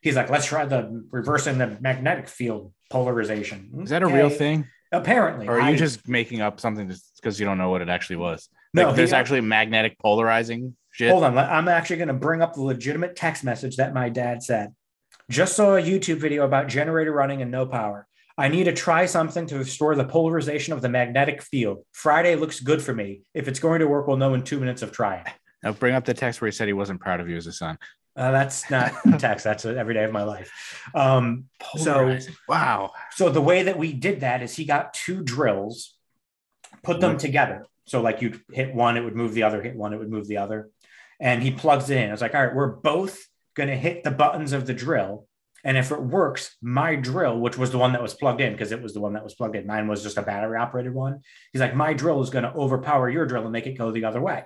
He's like, let's try the reversing the magnetic field polarization. Is that a okay. real thing? Apparently. Or are you I, just making up something just because you don't know what it actually was? Like, no, there's he, actually magnetic polarizing. Shit. Hold on. I'm actually going to bring up the legitimate text message that my dad said. Just saw a YouTube video about generator running and no power. I need to try something to restore the polarization of the magnetic field. Friday looks good for me. If it's going to work, we'll know in two minutes of trying. Now bring up the text where he said he wasn't proud of you as a son. Uh, that's not a text. That's every day of my life. Um, so, wow. So the way that we did that is he got two drills, put them together. So like, you'd hit one, it would move the other, hit one, it would move the other. And he plugs it in. I was like, all right, we're both going to hit the buttons of the drill. And if it works, my drill, which was the one that was plugged in, because it was the one that was plugged in, mine was just a battery operated one. He's like, my drill is going to overpower your drill and make it go the other way.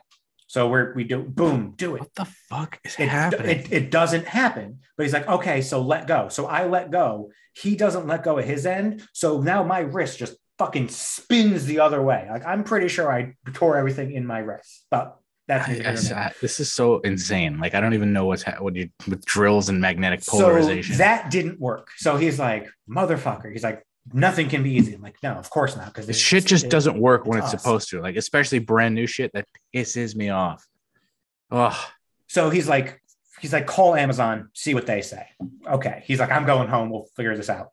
So we're, we do, boom, do it. What the fuck is it, happening? It, it doesn't happen. But he's like, okay, so let go. So I let go. He doesn't let go at his end. So now my wrist just fucking spins the other way. Like, I'm pretty sure I tore everything in my wrist, but that's I, I, I, this is so insane. Like, I don't even know what's ha- what you with drills and magnetic polarization. So that didn't work. So he's like, motherfucker. He's like, nothing can be easy. I'm like, no, of course not. Because this shit just it, doesn't work when it's, it's supposed to. Like, especially brand new shit that pisses me off. Oh, so he's like, he's like, call Amazon, see what they say. Okay. He's like, I'm going home. We'll figure this out.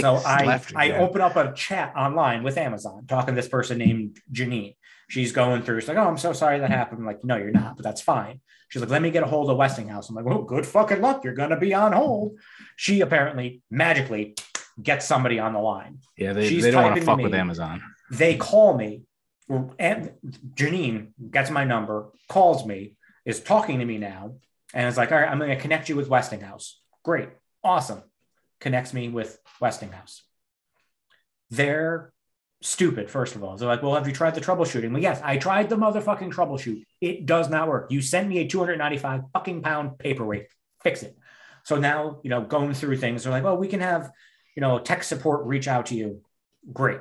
So I, I open up a chat online with Amazon, talking to this person named Janine. She's going through. She's like, oh, I'm so sorry that happened. I'm like, no, you're not, but that's fine. She's like, let me get a hold of Westinghouse. I'm like, well, good fucking luck. You're going to be on hold. She apparently magically gets somebody on the line. Yeah, they, they don't want to fuck me with Amazon. They call me. And Janine gets my number, calls me, is talking to me now. And it's like, all right, I'm going to connect you with Westinghouse. Great. Awesome. Connects me with Westinghouse. They're stupid, first of all. They're like, well, have you tried the troubleshooting? Well, yes, I tried the motherfucking troubleshoot. It does not work. You sent me a two hundred ninety-five fucking pound paperweight. Fix it. So now, you know, going through things, they're like, well, we can have, you know, tech support reach out to you. Great.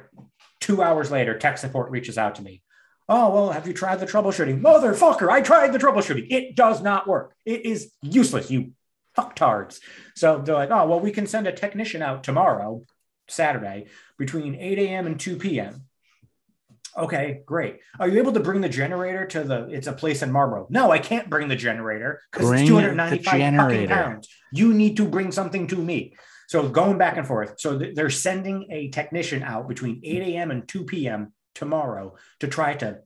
Two hours later, tech support reaches out to me. Oh, well, have you tried the troubleshooting? Motherfucker, I tried the troubleshooting. It does not work. It is useless, you fucktards. So they're like, oh, well, we can send a technician out tomorrow, Saturday, between eight a.m. and two p.m. Okay, great. Are you able to bring the generator to the, it's a place in Marlboro? No, I can't bring the generator because it's two hundred ninety-five fucking pounds. You need to bring something to me. So going back and forth. So th- they're sending a technician out between eight a.m. and two p.m. tomorrow to try to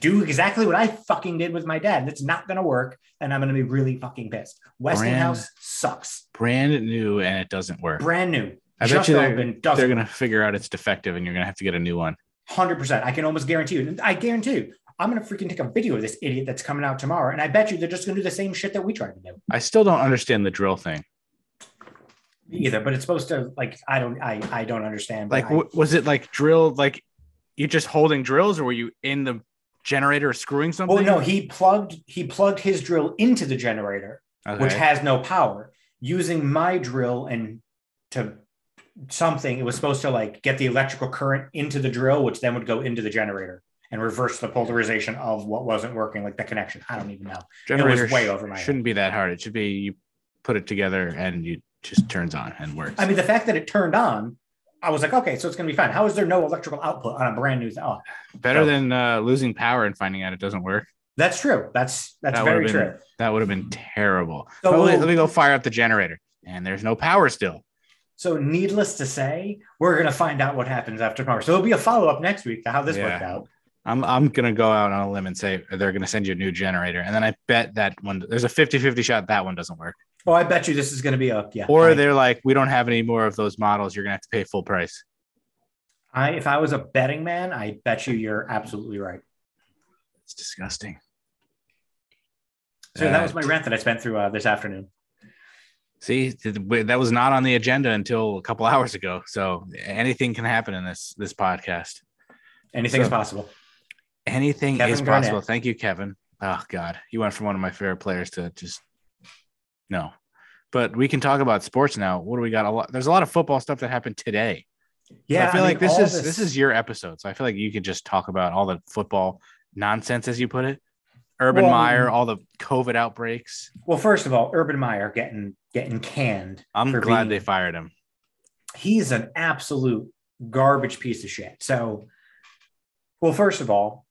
do exactly what I fucking did with my dad. That's not going to work. And I'm going to be really fucking pissed. Westinghouse brand, sucks. Brand new and it doesn't work. Brand new. I Just bet you they're, they're going to figure out it's defective and you're going to have to get a new one. one hundred percent. I can almost guarantee you. I guarantee you. I'm going to freaking take a video of this idiot that's coming out tomorrow. And I bet you they're just going to do the same shit that we tried to do. I still don't understand the drill thing. Either, but it's supposed to, like, I don't, I, I don't understand. Like, I, was it like drill, like you're just holding drills or were you in the generator screwing something? Well, no, he plugged, he plugged his drill into the generator, okay, which has no power, using my drill and to something. It was supposed to like get the electrical current into the drill, which then would go into the generator and reverse the polarization of what wasn't working, like the connection. I don't even know. Generator it was way over my shouldn't head. Be that hard. It should be, you put it together and you just turns on and works. I mean, the fact that it turned on, I was like, okay, so it's going to be fine. How is there no electrical output on a brand new thing? Oh, better so, than uh, losing power and finding out it doesn't work. That's true. That's that's that very been, true. That would have been terrible. So, oh, let, let me go fire up the generator. And there's no power still. So needless to say, we're going to find out what happens after tomorrow. So it'll be a follow-up next week to how this yeah. worked out. I'm I'm going to go out on a limb and say they're going to send you a new generator. And then I bet that one, there's a fifty-fifty shot that one doesn't work. Oh, I bet you this is going to be a yeah. Or right. They're like, we don't have any more of those models. You're going to have to pay full price. I, if I was a betting man, I bet you you're absolutely right. It's disgusting. So uh, that was my rant that I spent through uh, this afternoon. See, that was not on the agenda until a couple hours ago. So anything can happen in this this podcast. Anything so, is possible. Anything Kevin is Garnett. Possible. Thank you, Kevin. Oh God, you went from one of my favorite players to just. No, but we can talk about sports now. What do we got? A lot. There's a lot of football stuff that happened today. Yeah, so I feel I mean, like this is this... this is your episode, so I feel like you could just talk about all the football nonsense, as you put it. Urban well, Meyer, all the COVID outbreaks. Well, first of all, Urban Meyer getting getting canned. I'm glad being, they fired him. He's an absolute garbage piece of shit. So, well, first of all,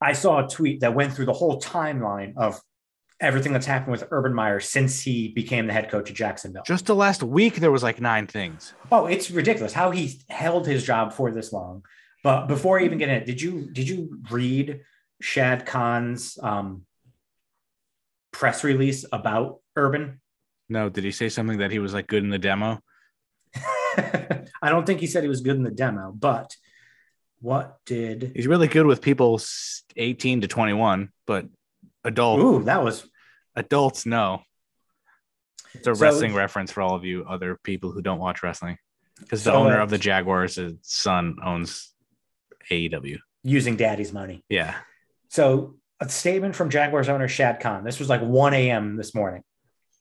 I saw a tweet that went through the whole timeline of everything that's happened with Urban Meyer since he became the head coach of Jacksonville. Just the last week, there was like nine things. Oh, it's ridiculous how he held his job for this long. But before I even get in it, did you did you read Shad Khan's um, press release about Urban? No. Did he say something that he was like good in the demo? I don't think he said he was good in the demo, but what did... He's really good with people eighteen to twenty-one, but... Adult. Ooh, that was adults. No, it's a so, wrestling reference for all of you other people who don't watch wrestling, because the so owner it, of the Jaguars' son owns A E W using daddy's money. Yeah. So a statement from Jaguars owner Shad Khan. This was like one a.m. this morning.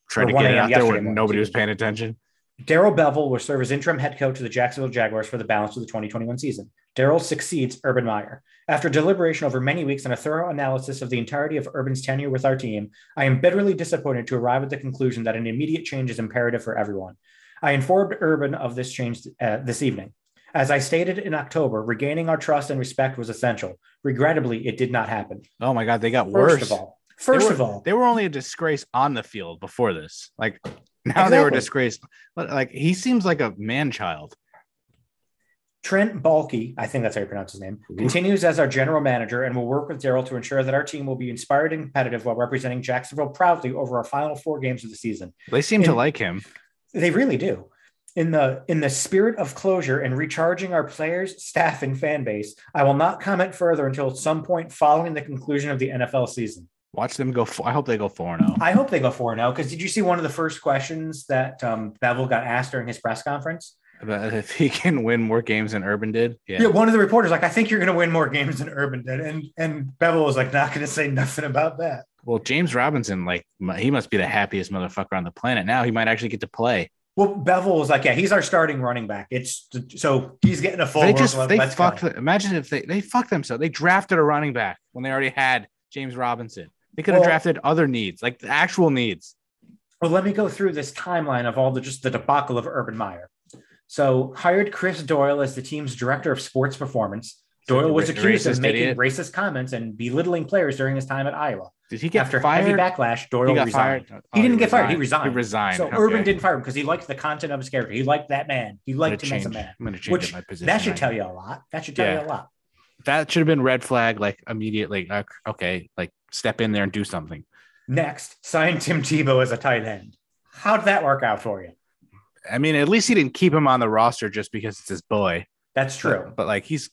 Trying to get it out there when nobody was paying attention. Daryl Bevell will serve as interim head coach of the Jacksonville Jaguars for the balance of the twenty twenty-one season. Daryl succeeds Urban Meyer. After deliberation over many weeks and a thorough analysis of the entirety of Urban's tenure with our team, I am bitterly disappointed to arrive at the conclusion that an immediate change is imperative for everyone. I informed Urban of this change uh, this evening. As I stated in October, regaining our trust and respect was essential. Regrettably, it did not happen. Oh my God, they got worse. First of all, first were, of all, they were only a disgrace on the field before this. Like now exactly. They were disgraced. Like he seems like a man child. Trent Baalke, I think that's how you pronounce his name, Ooh. continues as our general manager and will work with Daryl to ensure that our team will be inspired and competitive while representing Jacksonville proudly over our final four games of the season. They seem and to like him. They really do. In the in the spirit of closure and recharging our players, staff, and fan base, I will not comment further until at some point following the conclusion of the N F L season. Watch them go. I hope they go four and oh. I hope they go four and oh, because did you see one of the first questions that um, Bevel got asked during his press conference? About if he can win more games than Urban did. Yeah. yeah one of the reporters like, I think you're going to win more games than Urban did. And and Bevel was like, not going to say nothing about that. Well, James Robinson, like he must be the happiest motherfucker on the planet. Now he might actually get to play. Well, Bevel was like, yeah, he's our starting running back. It's so he's getting a full. They just they fucked. Them. Imagine if they, they fucked themselves. They drafted a running back when they already had James Robinson. They could have well, drafted other needs, like the actual needs. Well, let me go through this timeline of all the just the debacle of Urban Meyer. So hired Chris Doyle as the team's director of sports performance. Doyle was accused of making idiot. racist comments and belittling players during his time at Iowa. Did he get After fired? After heavy backlash, Doyle he resigned. Oh, he didn't he get fired. He resigned. He resigned. So okay. Urban didn't fire him because he liked the content of his character. He liked that man. He liked him change. as a man. I'm going to change Which, my position. That should right. tell you a lot. That should tell yeah. you a lot. That should have been red flag, like immediately. Like, okay, like step in there and do something. Next, sign Tim Tebow as a tight end. How did that work out for you? I mean, at least he didn't keep him on the roster just because it's his boy. That's true. But, but like he's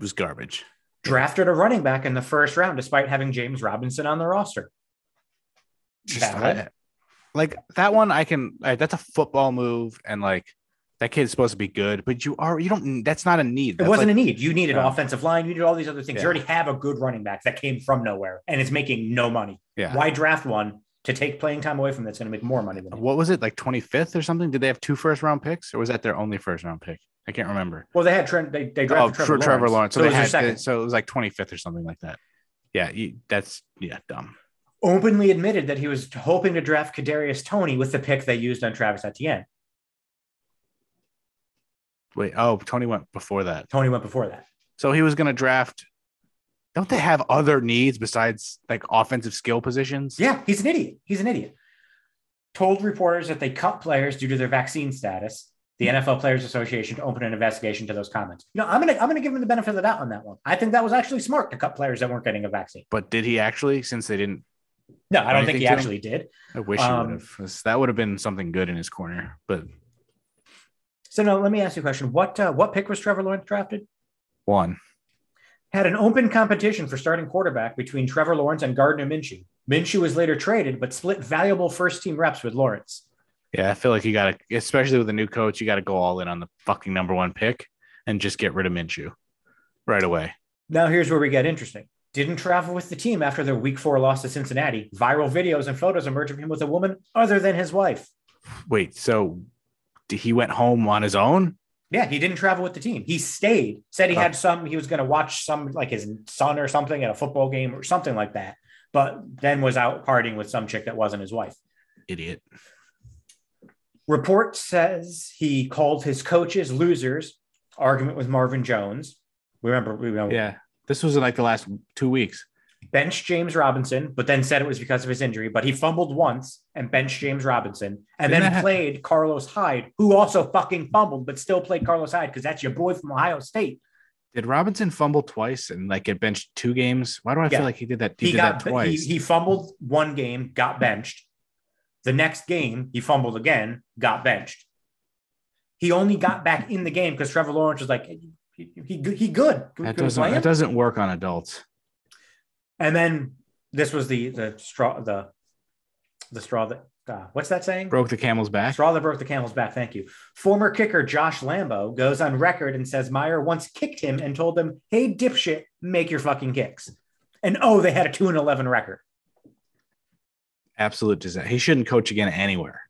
was garbage. Drafted a running back in the first round despite having James Robinson on the roster. Just, I, like that one, I can. I, that's a football move, and like that kid's supposed to be good, but you are you don't. That's not a need. That's it wasn't like, a need. You needed uh, offensive line. You needed all these other things. Yeah. You already have a good running back that came from nowhere and is making no money. Yeah. Why draft one to take playing time away from that's going to make more money than him? What was it, like twenty-fifth or something? Did they have two first round picks, or was that their only first round pick? I can't remember. Well, they had Trent. They, they drafted oh, Trevor, Trevor Lawrence. Lawrence. So, so, they it had, so it was like twenty-fifth or something like that. Yeah, you, that's yeah, dumb. Openly admitted that he was hoping to draft Kadarius Toney with the pick they used on Travis Etienne. Wait, oh, Toney went before that. Toney went before that. So he was going to draft. Don't they have other needs besides like offensive skill positions? Yeah, he's an idiot. He's an idiot. Told reporters that they cut players due to their vaccine status. The N F L Players Association to open an investigation to those comments. You know, I'm gonna I'm gonna give him the benefit of the doubt on that one. I think that was actually smart to cut players that weren't getting a vaccine. But did he actually? Since they didn't. No, I don't think he actually him? did. I wish um, he would have. That would have been something good in his corner. But so now, let me ask you a question. What uh, what pick was Trevor Lawrence drafted? One. Had an open competition for starting quarterback between Trevor Lawrence and Gardner Minshew. Minshew was later traded, but split valuable first team reps with Lawrence. Yeah, I feel like you got to, especially with a new coach, you got to go all in on the fucking number one pick and just get rid of Minshew right away. Now here's where we get interesting. Didn't travel with the team after their week four loss to Cincinnati. Viral videos and photos emerge of him with a woman other than his wife. Wait, so he went home on his own? Yeah, he didn't travel with the team. He stayed, said he oh. had some, he was going to watch some, like his son or something at a football game or something like that, but then was out partying with some chick that wasn't his wife. Idiot. Report says he called his coaches losers. Argument with Marvin Jones. We remember, we remember. Yeah, this was in like the last two weeks. Benched James Robinson, but then said it was because of his injury. But he fumbled once and benched James Robinson, and Didn't then played happen? Carlos Hyde, who also fucking fumbled, but still played Carlos Hyde because that's your boy from Ohio State. Did Robinson fumble twice and like get benched two games? Why do I yeah. feel like he did that? He, he did got, that twice. He, he fumbled one game, got benched. The next game, he fumbled again, got benched. He only got back in the game because Trevor Lawrence was like, he, he, he good. That doesn't, that doesn't work on adults. And then this was the the straw, the the straw that, uh, what's that saying? Broke the camel's back. Straw that broke the camel's back, thank you. Former kicker Josh Lambo goes on record and says Meyer once kicked him and told him, hey, dipshit, make your fucking kicks. And oh, they had a two and eleven record. Absolute disaster. He shouldn't coach again anywhere.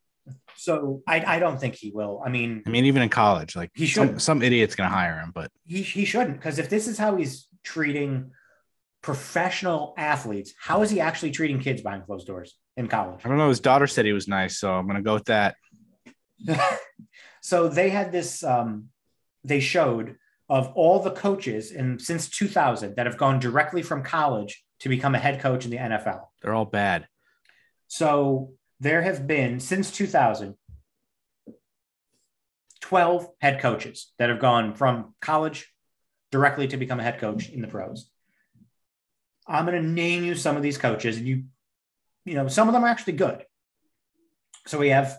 So I, I don't think he will. I mean, I mean, even in college, like he should. Some, some idiot's going to hire him, but he he shouldn't. Because if this is how he's treating professional athletes, how is he actually treating kids behind closed doors in college? I don't know. His daughter said he was nice, so I'm going to go with that. So they had this, um, they showed of all the coaches in since two thousand that have gone directly from college to become a head coach in the N F L. They're all bad. So there have been since two thousand, twelve head coaches that have gone from college directly to become a head coach in the pros. I'm going to name you some of these coaches, and you, you know, some of them are actually good. So we have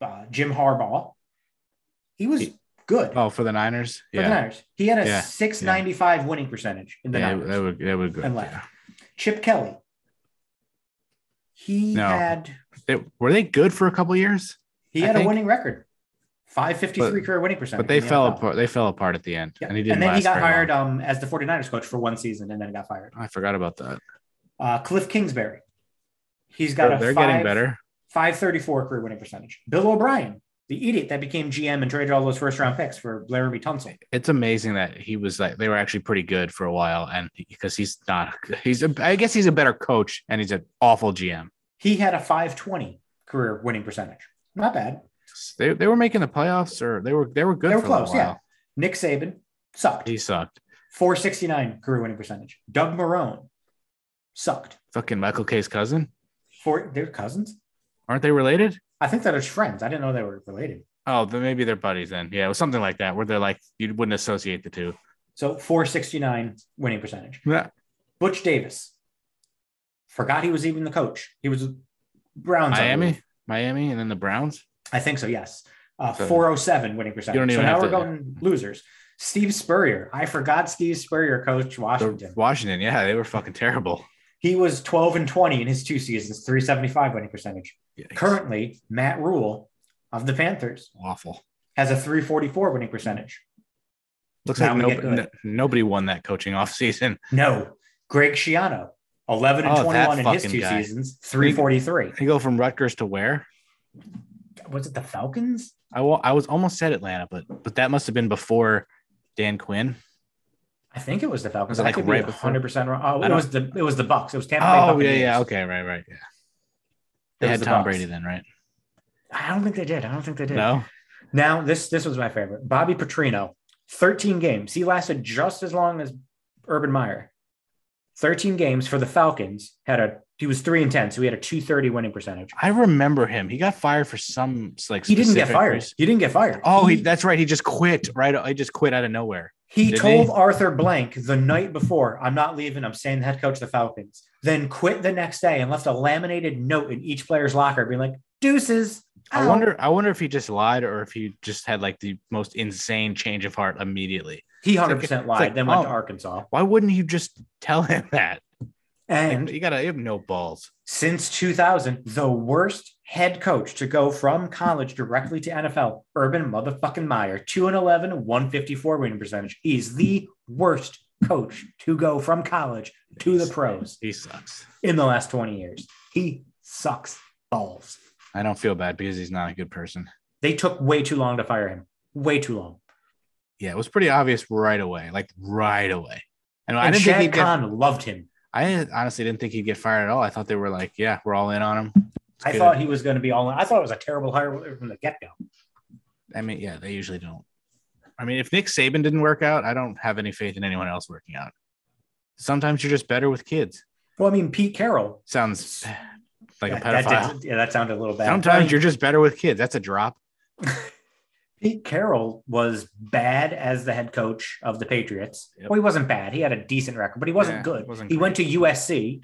uh, Jim Harbaugh. He was he, good. Oh, for the Niners? For yeah. the Niners. He had a yeah. six ninety-five yeah. winning percentage in the yeah, Niners. That would, that would good. And left. Yeah. Chip Kelly. He no. had. They, were they good for a couple of years? He I had think. a winning record. five fifty-three but, career winning percentage. But they the fell N F L. apart. They fell apart at the end. Yeah. And he didn't And then last he got hired um, as the 49ers coach for one season and then got fired. I forgot about that. Uh, Cliff Kingsbury. He's got they're, a they're five, getting better. five thirty-four career winning percentage. Bill O'Brien, the idiot that became G M and traded all those first round picks for Laremy Tunsil. It's amazing that he was like they were actually pretty good for a while, and because he's not he's a, I guess he's a better coach and he's an awful G M. He had a five twenty career winning percentage. Not bad. They they were making the playoffs, or they were they were good. They were for close, a while. yeah. Nick Saban sucked. He sucked. four sixty-nine career winning percentage. Doug Marrone sucked. Fucking Michael K's cousin. For they're cousins, aren't they related? I think that it's friends. I didn't know they were related. Oh, then maybe they're buddies. Then yeah, it was something like that where they're like you wouldn't associate the two. So four sixty-nine winning percentage. Yeah. Butch Davis forgot he was even the coach. He was Browns. Miami, Miami, and then the Browns. I think so, yes. Uh, so four oh seven winning percentage. So now we're to, going yeah. losers. Steve Spurrier. I forgot Steve Spurrier coached Washington. Washington, yeah, they were fucking terrible. He was twelve and twenty in his two seasons, three seventy-five winning percentage. Yikes. Currently, Matt Rule of the Panthers Awful. has a three forty-four winning percentage. Looks now like no, no, nobody won that coaching offseason. No. Greg Schiano, eleven and twenty-one in his two guy. seasons, three forty-three. He go from Rutgers to where? Was it the Falcons? I, will, I was almost said Atlanta, but but that must have been before Dan Quinn. I think it was the Falcons. Was it like right one hundred percent wrong. Oh, it was the it was the Bucks. It was Tampa Bay. Oh Buccaneers. yeah, yeah, okay, right, right, yeah. They had the Tom Bucks. Brady then, right? I don't think they did. I don't think they did. No. Now this this was my favorite. Bobby Petrino, thirteen games. He lasted just as long as Urban Meyer. thirteen games for the Falcons had a. He was three and ten, so he had a two thirty winning percentage. I remember him. He got fired for some like. He didn't get fired. Reason. He didn't get fired. Oh, he, he, that's right. He just quit. Right, he just quit out of nowhere. He Didn't told he? Arthur Blank the night before, "I'm not leaving. I'm staying the head coach of the Falcons." Then quit the next day and left a laminated note in each player's locker, being like, "Deuces." Ow. I wonder. I wonder if he just lied or if he just had like the most insane change of heart immediately. He hundred percent lied. Like, then went oh, to Arkansas. Why wouldn't you just tell him that? And you gotta you have no balls. Since two thousand, the worst head coach to go from college directly to N F L, Urban motherfucking Meyer, two and eleven, one fifty four winning percentage. He's the worst coach to go from college to the pros. He sucks. In the last twenty years, he sucks balls. I don't feel bad because he's not a good person. They took way too long to fire him. Way too long. Yeah, it was pretty obvious right away. Like right away. And, and I didn't Shad think Khan get- loved him. I honestly didn't think he'd get fired at all. I thought they were like, yeah, we're all in on him. It's I good. thought he was going to be all in. I thought it was a terrible hire from the get-go. I mean, yeah, they usually don't. I mean, if Nick Saban didn't work out, I don't have any faith in anyone else working out. Sometimes you're just better with kids. Well, I mean, Pete Carroll. Sounds like that, a pedophile. That did, yeah, that sounded a little bad. Sometimes I mean, you're just better with kids. That's a drop. Pete Carroll was bad as the head coach of the Patriots. Yep. Well, he wasn't bad. He had a decent record, but he wasn't yeah, good. Wasn't he went to U S C,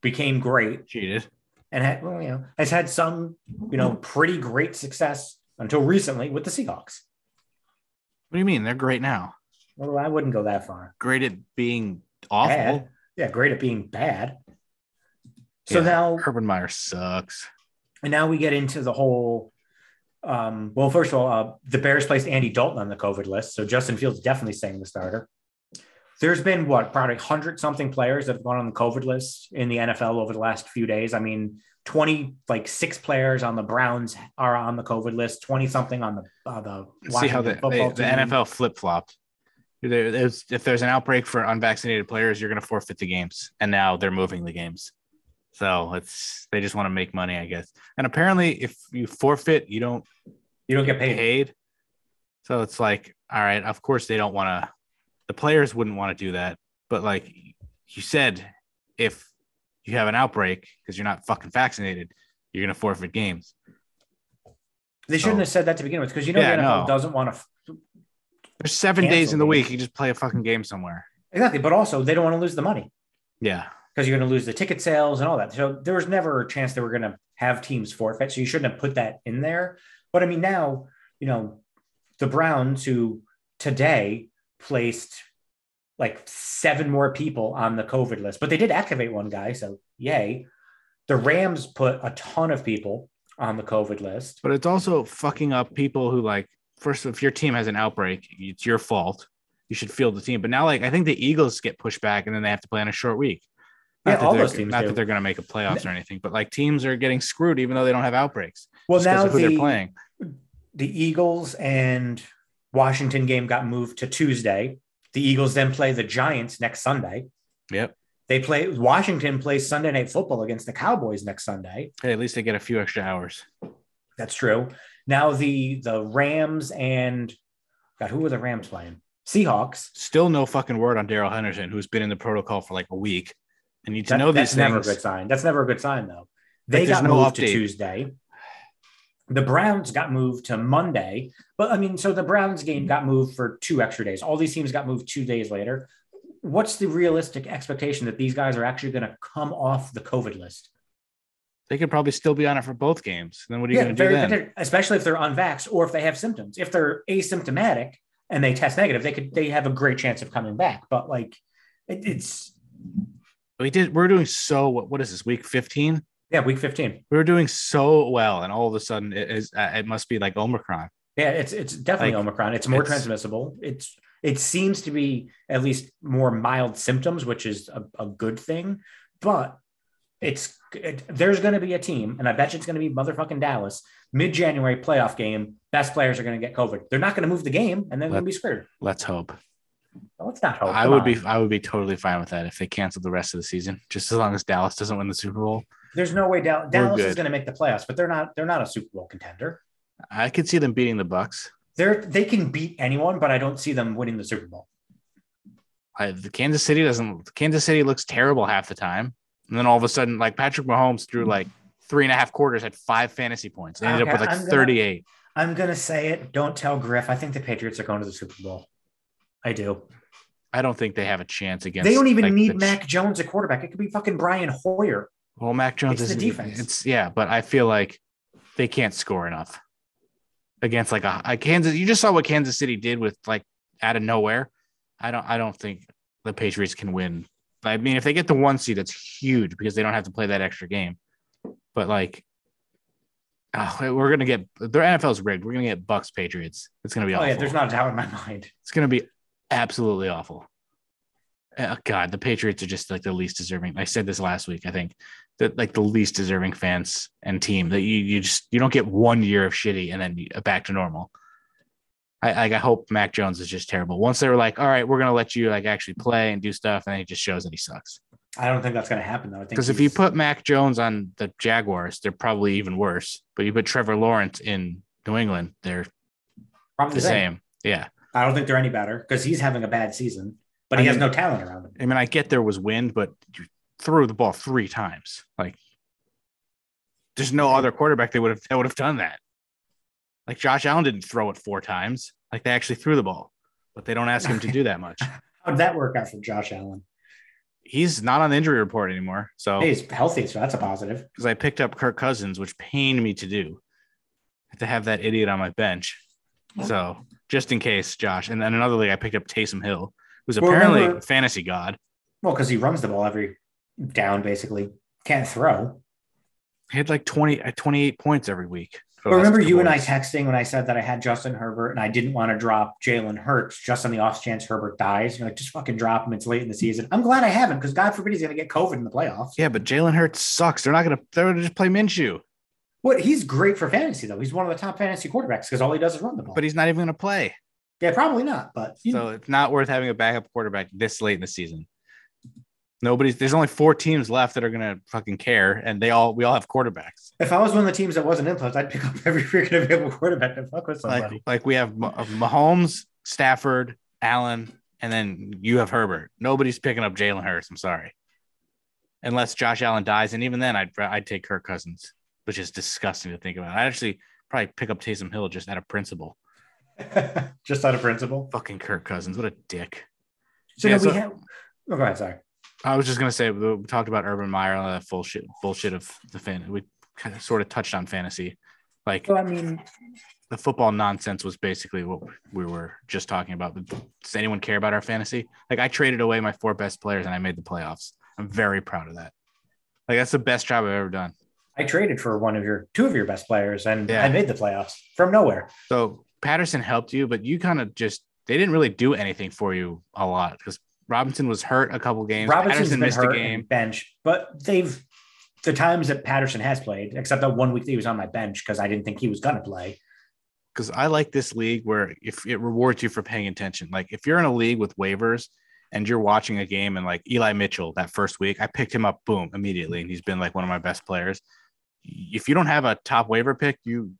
became great. Cheated. And had, well, you know, has had some, you know, pretty great success until recently with the Seahawks. What do you mean? They're great now. Well, I wouldn't go that far. Great at being awful. Bad. Yeah, great at being bad. So yeah, now Urban Meyer sucks. And now we get into the whole Um, well, first of all, uh, the Bears placed Andy Dalton on the COVID list. So Justin Fields definitely staying the starter. There's been, what, probably one hundred something players that have gone on the COVID list in the N F L over the last few days. I mean, twenty, like six players on the Browns are on the COVID list, twenty something on the uh, the Washington See how the, football they, team. The N F L flip-flopped. There's, if there's an outbreak for unvaccinated players, you're going to forfeit the games. And now they're moving the games. So it's they just want to make money, I guess. And apparently, if you forfeit, you don't You don't get paid. paid. So it's like, all right, of course they don't want to, the players wouldn't want to do that. But like you said, if you have an outbreak because you're not fucking vaccinated, you're going to forfeit games. They shouldn't so, have said that to begin with, because you know yeah, the N F L no. doesn't want to. F- There's seven days in the week. You just play a fucking game somewhere. Exactly. But also, they don't want to lose the money. Yeah. Because you're going to lose the ticket sales and all that. So there was never a chance they were going to have teams forfeit. So you shouldn't have put that in there. But I mean, now, you know, the Browns, who today placed like seven more people on the COVID list, but they did activate one guy. So yay. The Rams put a ton of people on the COVID list. But it's also fucking up people who, like, first, if your team has an outbreak, it's your fault. You should field the team. But now, like, I think the Eagles get pushed back and then they have to play on a short week. Not, yeah, that, all those teams not that they're going to make a playoffs or anything, but like teams are getting screwed even though they don't have outbreaks. Well, now of who the, they're playing. The Eagles and Washington game got moved to Tuesday. The Eagles then play the Giants next Sunday. Yep. They play Washington plays Sunday Night Football against the Cowboys next Sunday. Hey, at least they get a few extra hours. That's true. Now the the Rams and God, who are the Rams playing? Seahawks. Still no fucking word on Darrell Henderson, who's been in the protocol for like a week. I need to that, know these that's things. That's never a good sign. That's never a good sign, though. They got no moved update. to Tuesday. The Browns got moved to Monday. But, I mean, so the Browns game got moved for two extra days. All these teams got moved two days later. What's the realistic expectation that these guys are actually going to come off the COVID list? They could probably still be on it for both games. Then what are you yeah, going to do then? Especially if they're unvaxxed or if they have symptoms. If they're asymptomatic and they test negative, they could they have a great chance of coming back. But, like, it, it's... We did. We're doing so. What, what is this? Week fifteen? Yeah, week fifteen. We were doing so well, and all of a sudden, it is. Uh, it must be like Omicron. Yeah, it's it's definitely like, Omicron. It's more it's, transmissible. It's it seems to be at least more mild symptoms, which is a, a good thing. But it's it, there's going to be a team, and I bet you it's going to be motherfucking Dallas. Mid-January playoff game. Best players are going to get COVID. They're not going to move the game, and then they'll be screwed. Let's hope. Well, it's not hope. I would on. be I would be totally fine with that if they canceled the rest of the season, just as long as Dallas doesn't win the Super Bowl. There's no way Dal- Dallas good. is going to make the playoffs, but they're not they're not a Super Bowl contender. I could see them beating the Bucs. They they can beat anyone, but I don't see them winning the Super Bowl. I, the Kansas City doesn't. Kansas City looks terrible half the time, and then all of a sudden, like Patrick Mahomes threw like three and a half quarters, had five fantasy points, and ended okay, up with like I'm gonna, thirty-eight. I'm gonna say it. Don't tell Griff. I think the Patriots are going to the Super Bowl. I do. I don't think they have a chance against. They don't even like, need the, Mac Jones a quarterback. It could be fucking Brian Hoyer. Well, Mac Jones is the defense. It's yeah, but I feel like they can't score enough against like a, a Kansas. You just saw what Kansas City did with like out of nowhere. I don't. I don't think the Patriots can win. I mean, if they get the one seed, that's huge because they don't have to play that extra game. But like, oh, we're gonna get their N F L's rigged. We're gonna get Bucks Patriots. It's gonna be. Oh awful. Yeah, there's not a doubt in my mind. It's gonna be. Absolutely awful. Oh, God, the Patriots are just like the least deserving. I said this last week. I think that like the least deserving fans and team that you you just you don't get one year of shitty and then back to normal. I I hope Mac Jones is just terrible. Once they were like, all right, we're gonna let you like actually play and do stuff, and then he just shows that he sucks. I don't think that's gonna happen though. I think because if you put Mac Jones on the Jaguars, they're probably even worse. But you put Trevor Lawrence in New England, they're probably the same. same. Yeah. I don't think they're any better because he's having a bad season, but he I mean, has no talent around him. I mean, I get there was wind, but you threw the ball three times. Like, there's no other quarterback that would have that would have done that. Like Josh Allen didn't throw it four times. Like they actually threw the ball, but they don't ask him to do that much. How'd that work out for Josh Allen? He's not on the injury report anymore, so hey, he's healthy, so that's a positive. Because I picked up Kirk Cousins, which pained me to do. I had to have that idiot on my bench, so. Just in case, Josh. And then another league, I picked up Taysom Hill, who's well, apparently remember, a fantasy god. Well, because he runs the ball every down, basically. Can't throw. He had like twenty, twenty-eight points every week. But remember you and I texting when I said that I had Justin Herbert and I didn't want to drop Jalen Hurts just on the off chance Herbert dies. You're like, just fucking drop him. It's late in the season. I'm glad I haven't because God forbid he's going to get COVID in the playoffs. Yeah, but Jalen Hurts sucks. They're not going to – they're going to just play Minshew. What he's great for fantasy though. He's one of the top fantasy quarterbacks because all he does is run the ball. But he's not even going to play. Yeah, probably not. But so know. It's not worth having a backup quarterback this late in the season. Nobody's. There's only four teams left that are gonna fucking care, and they all we all have quarterbacks. If I was one of the teams that wasn't influenced, I'd pick up every freaking available quarterback to fuck with somebody. Like, like we have Mahomes, Stafford, Allen, and then you have Herbert. Nobody's picking up Jalen Hurts. I'm sorry, unless Josh Allen dies, and even then, I'd I'd take Kirk Cousins, which is disgusting to think about. I'd actually probably pick up Taysom Hill just out of principle. Just out of principle. Fucking Kirk Cousins, what a dick. So yeah, no, so, we have. Oh, go ahead. Sorry. I was just going to say, we talked about Urban Meyer and all that bullshit, bullshit of the fan. We kind of sort of touched on fantasy. Like, well, I mean, the football nonsense was basically what we were just talking about. Does anyone care about our fantasy? Like, I traded away my four best players and I made the playoffs. I'm very proud of that. Like, that's the best job I've ever done. I traded for one of your, two of your best players and yeah. I made the playoffs from nowhere. So Patterson helped you, but you kind of just, they didn't really do anything for you a lot because Robinson was hurt a couple games. Robinson missed a game bench, but they've the times that Patterson has played, except that one week that he was on my bench because I didn't think he was going to play. Because I like this league where if it rewards you for paying attention, like if you're in a league with waivers and you're watching a game and like Eli Mitchell that first week, I picked him up, boom, immediately. And he's been like one of my best players. If you don't have a top waiver pick, you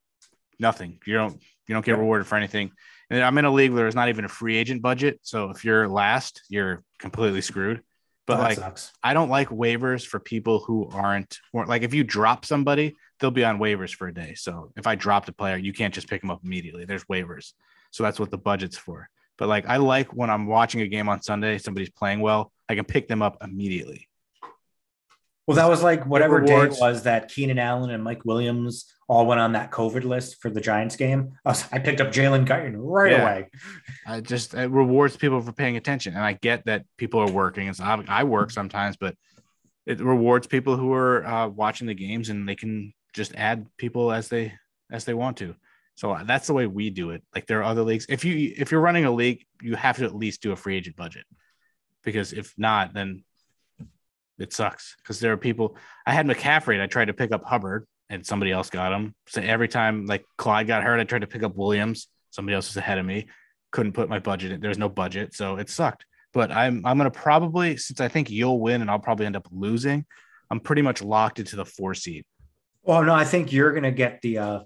nothing, you don't, you don't get rewarded for anything. And I'm in a league where there's not even a free agent budget. So if you're last, you're completely screwed. But oh, like, sucks. I don't like waivers for people who aren't like, if you drop somebody, they'll be on waivers for a day. So if I dropped a player, you can't just pick them up immediately. There's waivers. So that's what the budget's for. But like, I like when I'm watching a game on Sunday, somebody's playing well, I can pick them up immediately. Well, that was like whatever day it was that Keenan Allen and Mike Williams all went on that COVID list for the Giants game. I, was, I picked up Jalen Guyton right yeah. away. I just, it rewards people for paying attention. And I get that people are working. And so I, I work sometimes, but it rewards people who are uh, watching the games and they can just add people as they, as they want to. So that's the way we do it. Like there are other leagues. If you, if you're running a league, you have to at least do a free agent budget because if not, then it sucks because there are people. I had McCaffrey and I tried to pick up Hubbard and somebody else got him. So every time like Clyde got hurt, I tried to pick up Williams. Somebody else was ahead of me. Couldn't put my budget in. There was no budget. So it sucked. But I'm I'm going to probably, since I think you'll win and I'll probably end up losing, I'm pretty much locked into the four seed. Well, no, I think you're going to get the uh,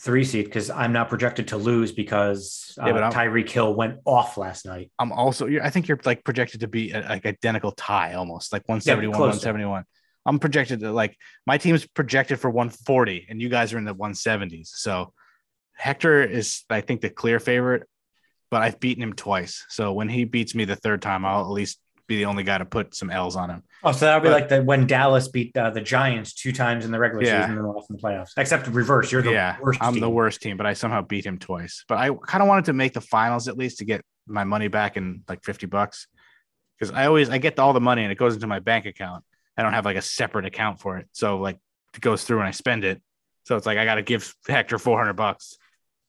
three seed because I'm not projected to lose because uh, yeah, Tyreek Hill went off last night. I'm also, I think you're like projected to be a, like identical tie almost like one seventy-one, yeah, one seventy-one. I'm projected to like my team's projected for one forty and you guys are in the one seventies. So Hector is, I think, the clear favorite, but I've beaten him twice. So when he beats me the third time, I'll at least be the only guy to put some L's on him. Oh, so that'll be but, like the, when Dallas beat uh, the Giants two times in the regular yeah. season and lost in the playoffs, except reverse. You're the yeah, worst I'm team. the worst team, but I somehow beat him twice. But I kind of wanted to make the finals at least to get my money back in like fifty bucks. Cause I always, I get all the money and it goes into my bank account. I don't have like a separate account for it. So like it goes through and I spend it. So it's like, I got to give Hector four hundred bucks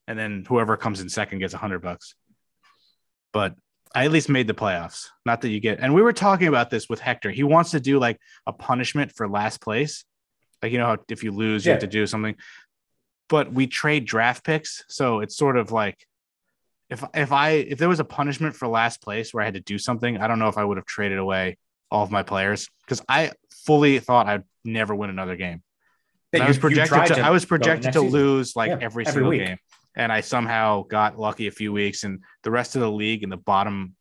and then whoever comes in second gets a hundred bucks. But I at least made the playoffs. Not that you get, and we were talking about this with Hector. He wants to do like a punishment for last place. Like, you know, how if you lose, you yeah. have to do something, but we trade draft picks. So it's sort of like, if, if I, if there was a punishment for last place where I had to do something, I don't know if I would have traded away all of my players. Cause I fully thought I'd never win another game. You, I was projected to, to I was projected to lose season. like yeah, every single every game. And I somehow got lucky a few weeks, and the rest of the league in the bottom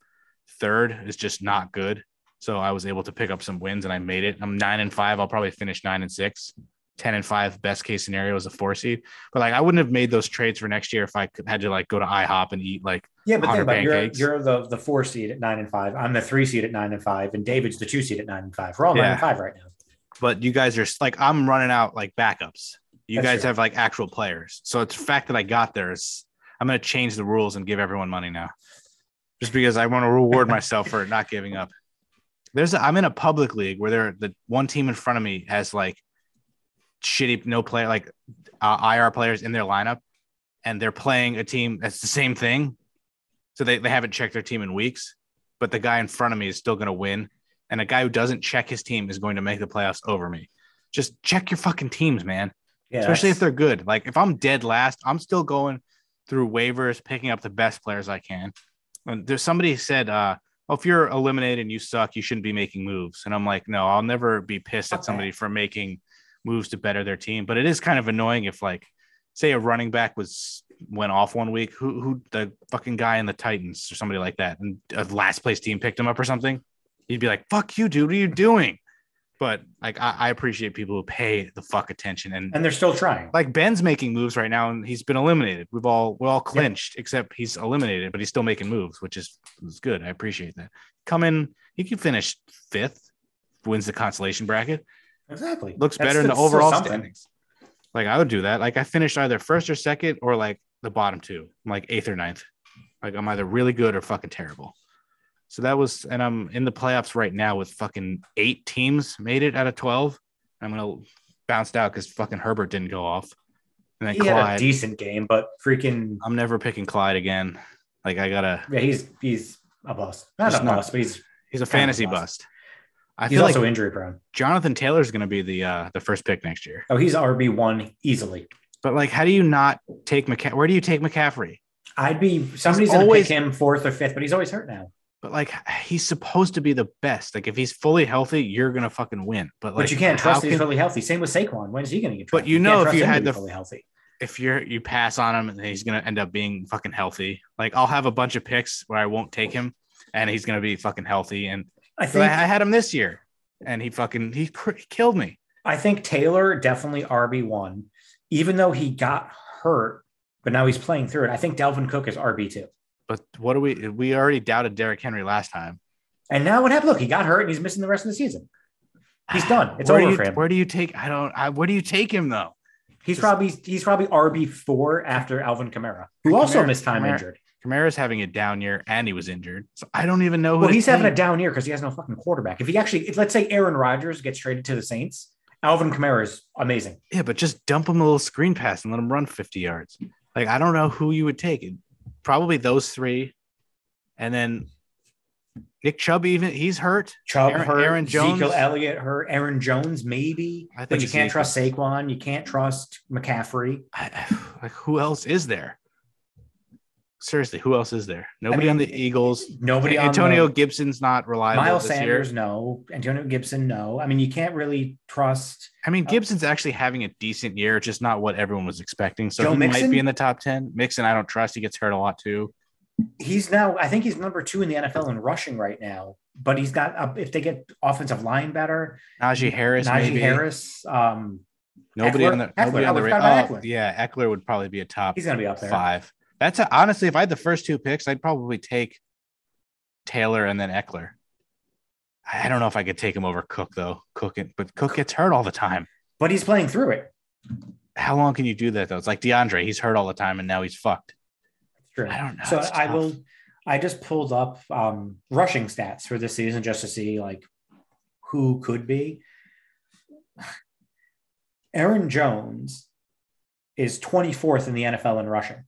third is just not good. So I was able to pick up some wins, and I made it. I'm nine and five. I'll probably finish nine and six. Ten and five. Best case scenario is a four seed. But like, I wouldn't have made those trades for next year if I could, had to like go to IHOP and eat like yeah. But think about it. You're, you're the the four seed at nine and five. I'm the three seed at nine and five, and David's the two seed at nine and five. We're all yeah. nine and five right now. But you guys are like, I'm running out like backups. You That's guys true. have like actual players. So it's the fact that I got there is I'm going to change the rules and give everyone money now just because I want to reward myself for not giving up. There's a, I'm in a public league where there the one team in front of me has like shitty, no player, like uh, I R players in their lineup, and they're playing a team that's the same thing. So they, they haven't checked their team in weeks, but the guy in front of me is still going to win. And a guy who doesn't check his team is going to make the playoffs over me. Just check your fucking teams, man. Yeah, especially if they're good. Like if I'm dead last, I'm still going through waivers, picking up the best players I can. And there's somebody said uh, oh, if you're eliminated and you suck, you shouldn't be making moves. And I'm like, no, I'll never be pissed okay. at somebody for making moves to better their team. But it is kind of annoying if, like, say a running back was went off one week, who who the fucking guy in the Titans or somebody like that, and a last place team picked him up or something. You'd be like, fuck you, dude, what are you doing? But like, I, I appreciate people who pay the fuck attention, and and they're still trying. Like, Ben's making moves right now, and he's been eliminated. We've all we're all clinched, yeah. except he's eliminated, but he's still making moves, which is, is good. I appreciate that. Come in, he can finish fifth, wins the consolation bracket. Exactly, looks That's better in the overall standings. Like, I would do that. Like, I finished either first or second, or like the bottom two. I'm like eighth or ninth. Like, I'm either really good or fucking terrible. So that was, and I'm in the playoffs right now with fucking eight teams made it out of twelve. I'm going to bounce out because fucking Herbert didn't go off. And then he Clyde, had a decent game, but freaking. I'm never picking Clyde again. Like, I got to. Yeah, he's he's a bust. Not a not, bust, but he's. He's a fantasy bust. bust. I he's feel also like injury prone. Jonathan Taylor's going to be the uh, the first pick next year. Oh, he's R B one easily. But like, how do you not take McCaffrey? Where do you take McCaffrey? I'd be. Somebody's going to pick him fourth or fifth, but he's always hurt now. But like, he's supposed to be the best. Like, if he's fully healthy, you're gonna fucking win. But like, but you can't trust can... he's fully healthy. Same with Saquon. When's he gonna get? But you, you know, if you had the fully healthy, if you're you pass on him, and he's gonna end up being fucking healthy. Like, I'll have a bunch of picks where I won't take him, and he's gonna be fucking healthy. And I think I, I had him this year, and he fucking he, cr- he killed me. I think Taylor definitely R B one, even though he got hurt, but now he's playing through it. I think Dalvin Cook is R B two. But what do we, we already doubted Derrick Henry last time. And now what happened? Look, he got hurt and he's missing the rest of the season. He's done. It's over you, for him. Where do you take, I don't, I, where do you take him though? He's Just, probably, he's probably R B four after Alvin Kamara, who Kamara, also missed time Kamara, injured. Kamara's having a down year and he was injured. So I don't even know who. Well, he's having a down year because he has no fucking quarterback. If he actually, if, let's say Aaron Rodgers gets traded to the Saints, Alvin Kamara is amazing. Yeah, but just dump him a little screen pass and let him run fifty yards. Like, I don't know who you would take. Probably those three, and then Nick Chubb. Even he's hurt. Chubb Aaron, hurt. Aaron Jones, Ezekiel Elliott hurt. Aaron Jones, maybe. I think but you can't Zeke. trust Saquon. You can't trust McCaffrey. I, like, who else is there? Seriously, who else is there? Nobody I mean, on the Eagles. Nobody. On Antonio the, Gibson's not reliable. Miles this Sanders, year. no. Antonio Gibson, no. I mean, you can't really trust. I mean, Gibson's uh, actually having a decent year, just not what everyone was expecting. So Joe he Mixon? might be in the top ten. Mixon, I don't trust. He gets hurt a lot too. He's now, I think he's number two in the N F L in rushing right now. But he's got. Uh, if they get offensive line better, Najee Harris, Najee maybe. Harris. Um, nobody Eckler? on the. Nobody Eckler. on the. Oh, oh, Eckler. Yeah, Eckler would probably be a top. He's gonna be up there. Five. That's a, honestly, if I had the first two picks, I'd probably take Taylor and then Eckler. I don't know if I could take him over Cook, though. Cook, it, but Cook gets hurt all the time. But he's playing through it. How long can you do that, though? It's like DeAndre. He's hurt all the time, and now he's fucked. That's true. I don't know. So I will. I just pulled up um, rushing stats for this season just to see, like, who could be. Aaron Jones is twenty-fourth in the N F L in rushing.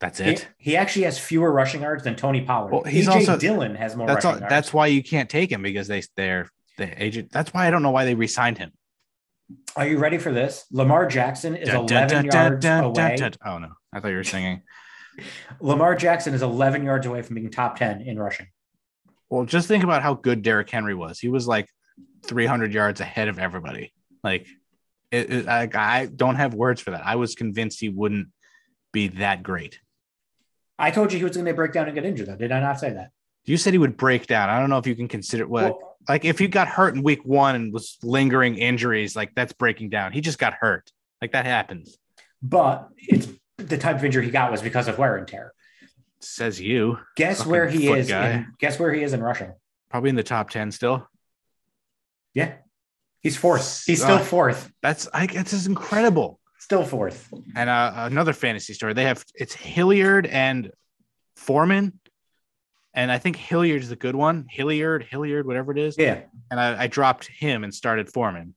That's it. He, he actually has fewer rushing yards than Tony Pollard. Well, he's also Dillon has more. That's rushing all, yards. That's why you can't take him because they they're the agent. That's why I don't know why they re-signed him. Are you ready for this? Lamar Jackson is dun, dun, eleven dun, yards dun, dun, away. Dun, dun, dun. Oh no, I thought you were singing. Lamar Jackson is eleven yards away from being top ten in rushing. Well, just think about how good Derrick Henry was. He was like three hundred yards ahead of everybody. Like, it, it, I, I don't have words for that. I was convinced he wouldn't be that great. I told you he was going to break down and get injured, though. Did I not say that? You said he would break down. I don't know if you can consider what, well, like, if he got hurt in week one and was lingering injuries, like, that's breaking down. He just got hurt. Like, that happens. But it's the type of injury he got was because of wear and tear. Says you. Guess where he is. In, guess where he is in Russia. Probably in the top ten still. Yeah. He's fourth. He's still uh, fourth. That's, I guess, is incredible. Still fourth. And uh, another fantasy story. They have it's Hilliard and Foreman. And I think Hilliard's the good one. Hilliard, Hilliard, whatever it is. Yeah. And I, I dropped him and started Foreman.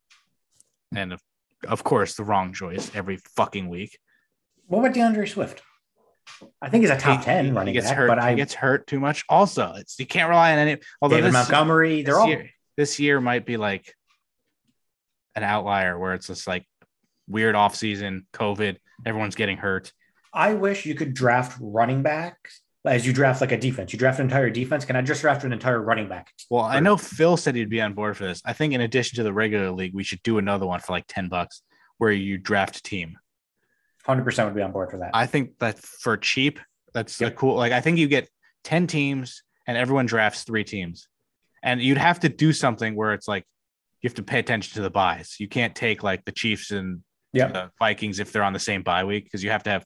And of, of course, the wrong choice every fucking week. What about DeAndre Swift? I think he's a top he, ten he, running he gets back. Hurt, but he I, gets hurt too much. Also, it's you can't rely on any. Although David this, Montgomery, they're this all year, this year might be like an outlier where it's just like. Weird offseason, COVID, everyone's getting hurt. I wish you could draft running backs as you draft like a defense. You draft an entire defense. Can I just draft an entire running back? Well, I know Phil said he'd be on board for this. I think in addition to the regular league, we should do another one for like ten bucks where you draft a team. one hundred percent would be on board for that. I think that for cheap, that's yep. a cool. Like, I think you get ten teams and everyone drafts three teams. And you'd have to do something where it's like you have to pay attention to the buys. You can't take like the Chiefs and yep. the Vikings if they're on the same bye week, because you have to have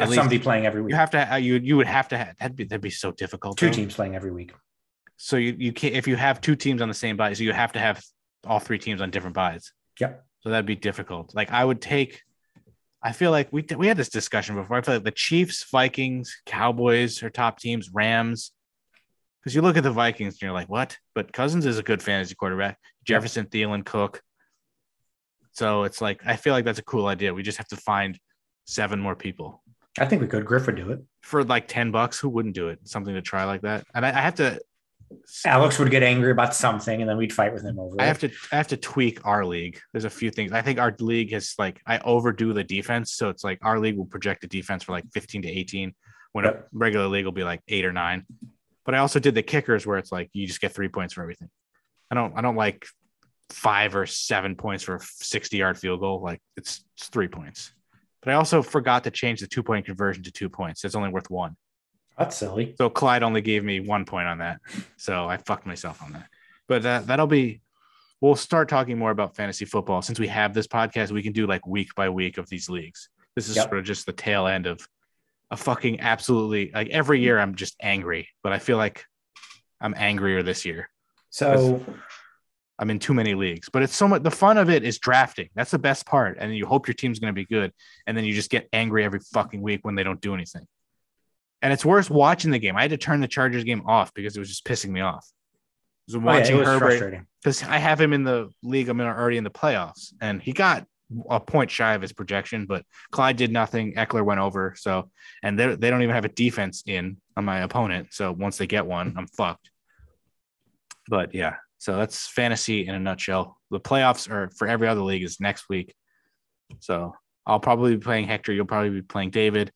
at least somebody playing every week. You have to. You you would have to. Have, that'd be that'd be so difficult. Two though. teams playing every week. So you you can't if you have two teams on the same buys, so you have to have all three teams on different buys. Yep. So that'd be difficult. Like I would take. I feel like we we had this discussion before. I feel like the Chiefs, Vikings, Cowboys are top teams. Rams. Because you look at the Vikings and you're like, what? But Cousins is a good fantasy quarterback. Jefferson, Thielen, Cook. So it's like, I feel like that's a cool idea. We just have to find seven more people. I think we could. Griff would do it. For like ten bucks, who wouldn't do it? Something to try like that. And I, I have to... Alex would get angry about something and then we'd fight with him over it. I have to, I have to tweak our league. There's a few things. I think our league is like, I overdo the defense. So it's like our league will project the defense for like fifteen to eighteen when yep. a regular league will be like eight or nine. But I also did the kickers where it's like you just get three points for everything. I don't I don't like five or seven points for a sixty-yard field goal. Like, it's, it's three points. But I also forgot to change the two-point conversion to two points. It's only worth one. That's silly. So Clyde only gave me one point on that. So I fucked myself on that. But that, that'll be – we'll start talking more about fantasy football. Since we have this podcast, we can do like week by week of these leagues. This is yep. sort of just the tail end of – a fucking absolutely like every year I'm just angry, but I feel like I'm angrier this year. So I'm in too many leagues, but it's so much. The fun of it is drafting. That's the best part. And you hope your team's going to be good. And then you just get angry every fucking week when they don't do anything. And it's worse watching the game. I had to turn the Chargers game off because it was just pissing me off. I was watching oh, yeah, Herbert because I have him in the league. I'm already in the playoffs and he got a point shy of his projection, but Clyde did nothing. Eckler went over. So, and they they don't even have a defense in on my opponent. So once they get one, I'm fucked. But yeah, so that's fantasy in a nutshell. The playoffs are for every other league is next week. So I'll probably be playing Hector. You'll probably be playing David.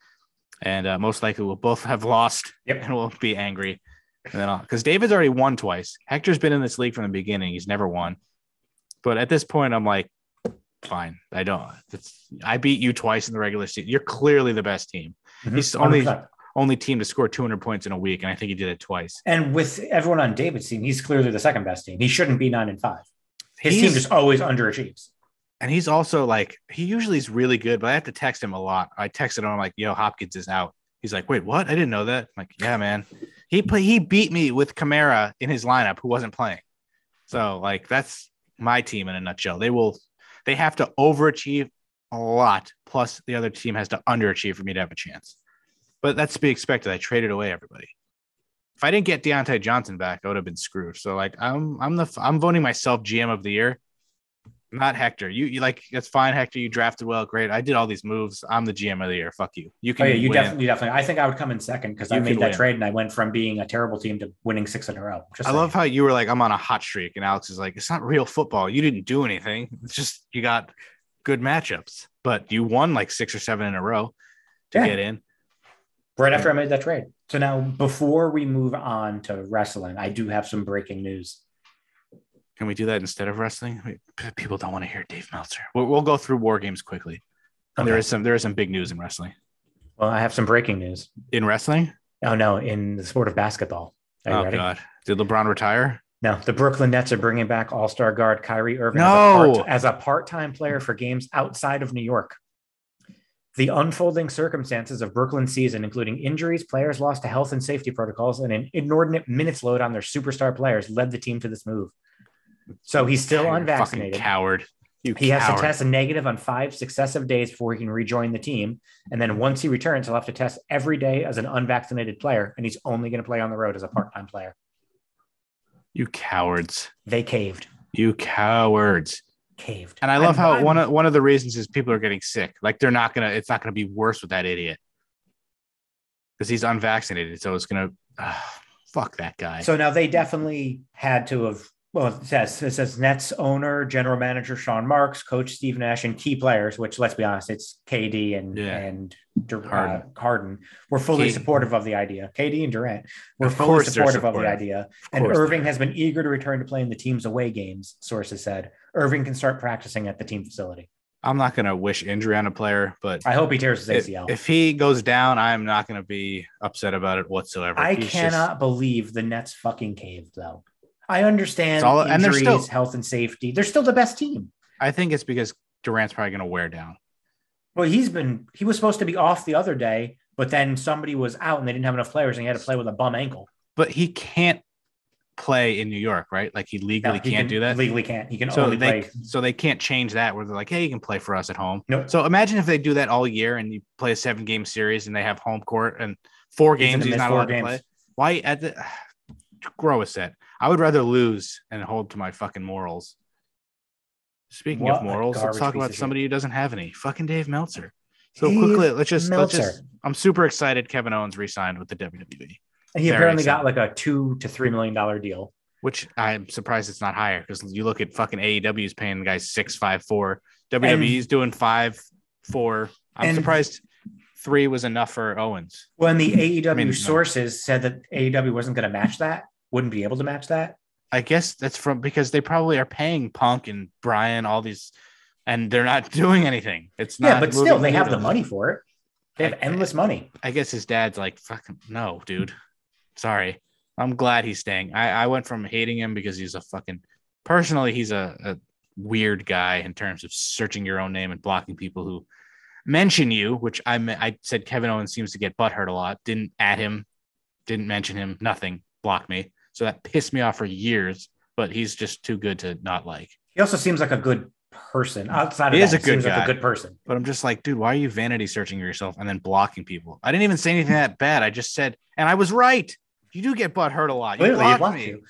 And uh, most likely we'll both have lost yep. and we'll be angry. And then I'll, because David's already won twice. Hector's been in this league from the beginning. He's never won. But at this point, I'm like, fine. I don't. It's, I beat you twice in the regular season. You're clearly the best team. Mm-hmm. He's the only only team to score two hundred points in a week, and I think he did it twice. And with everyone on David's team, he's clearly the second best team. He shouldn't be nine and five. His he's, team just always underachieves. And he's also like he usually is really good, but I have to text him a lot. I texted him. I'm like, "Yo, Hopkins is out." He's like, "Wait, what? I didn't know that." I'm like, "Yeah, man. He play, He beat me with Kamara in his lineup, who wasn't playing." So like that's my team in a nutshell. They will. They have to overachieve a lot, plus the other team has to underachieve for me to have a chance. But that's to be expected. I traded away everybody. If I didn't get Deontay Johnson back, I would have been screwed. So, like, I'm I'm the I'm voting myself G M of the year, not Hector. You you like that's fine, Hector. You drafted well, great. I did all these moves. I'm the G M of the year. Fuck you. You can. Oh, yeah, you definitely, definitely. I think I would come in second because I made that win. Trade and I went from being a terrible team to winning six in a row. Just I saying. Love how you were like, I'm on a hot streak, and Alex is like, it's not real football. You didn't do anything. It's just you got good matchups, but you won like six or seven in a row to yeah. get in. Right after I made that trade. So now, before we move on to wrestling, I do have some breaking news. Can we do that instead of wrestling? We, people don't want to hear Dave Meltzer. We'll, we'll go through war games quickly. Okay. There is some there is some big news in wrestling. Well, I have some breaking news in wrestling. Oh no, in the sport of basketball. Are you oh ready? God, did LeBron retire? No, the Brooklyn Nets are bringing back All-Star guard Kyrie Irving no! as, a part, as a part-time player for games outside of New York. The unfolding circumstances of Brooklyn's season, including injuries, players lost to health and safety protocols, and an inordinate minutes load on their superstar players, led the team to this move. So he's still You're unvaccinated. Coward. You he coward. Has to test a negative on five successive days before he can rejoin the team. And then once he returns, he'll have to test every day as an unvaccinated player. And he's only going to play on the road as a part-time player. You cowards. They caved. You cowards. Caved. And I love I'm, how I'm, one of, one of the reasons is people are getting sick. Like they're not going to, it's not going to be worse with that idiot. Because he's unvaccinated. So it's going to, uh, fuck that guy. So now they definitely had to have Well, it says, it says Nets owner, general manager Sean Marks, coach Steve Nash, and key players, which, let's be honest, it's K D and yeah. and Dur- Harden. Uh, Harden, were fully K- supportive of the idea. K D and Durant were of fully supportive, supportive of the idea. And Irving has been eager to return to playing the team's away games, sources said. Irving can start practicing at the team facility. I'm not going to wish injury on a player, but I hope he tears his A C L. If, if he goes down, I'm not going to be upset about it whatsoever. I He's cannot just... believe the Nets fucking caved, though. I understand all, injuries, and they're still, health and safety. They're still the best team. I think it's because Durant's probably going to wear down. Well, he's been – he was supposed to be off the other day, but then somebody was out and they didn't have enough players and he had to play with a bum ankle. But he can't play in New York, right? Like he legally no, he can't can, do that? Legally can't. He can so only they, play. So they can't change that where they're like, hey, you can play for us at home. Nope. So imagine if they do that all year and you play a seven-game series and they have home court and four he's games he's not allowed games. to play. Why – at the grow a set. I would rather lose and hold to my fucking morals. Speaking what of morals, let's talk about somebody shit. who doesn't have any. Fucking Dave Meltzer. So Dave quickly, let's just, Meltzer. let's just. I'm super excited. Kevin Owens re-signed with the W W E. And he Very apparently excited. got like a two to three million dollar deal, which I'm surprised it's not higher because you look at fucking A E W's paying the guy six five four. W W E's and, doing five four. I'm and, surprised. Three was enough for Owens. When the A E W I mean, sources said that A E W wasn't going to match that, wouldn't be able to match that. I guess that's from because they probably are paying Punk and Bryan all these, and they're not doing anything. It's not. Yeah, but still, they have the money for it. They have I, endless money. I guess his dad's like, "Fucking no, dude. Sorry, I'm glad he's staying." I, I went from hating him because he's a fucking. Personally, he's a, a weird guy in terms of searching your own name and blocking people who. Mention you, which I I said Kevin Owens seems to get butthurt a lot. Didn't add him, didn't mention him, nothing. Blocked me, so that pissed me off for years. But he's just too good to not like. He also seems like a good person outside of. He is a good guy, like a good person. But I'm just like, dude, why are you vanity searching yourself and then blocking people? I didn't even say anything that bad. I just said, and I was right. You do get butthurt a lot. You blocked, you blocked me, you.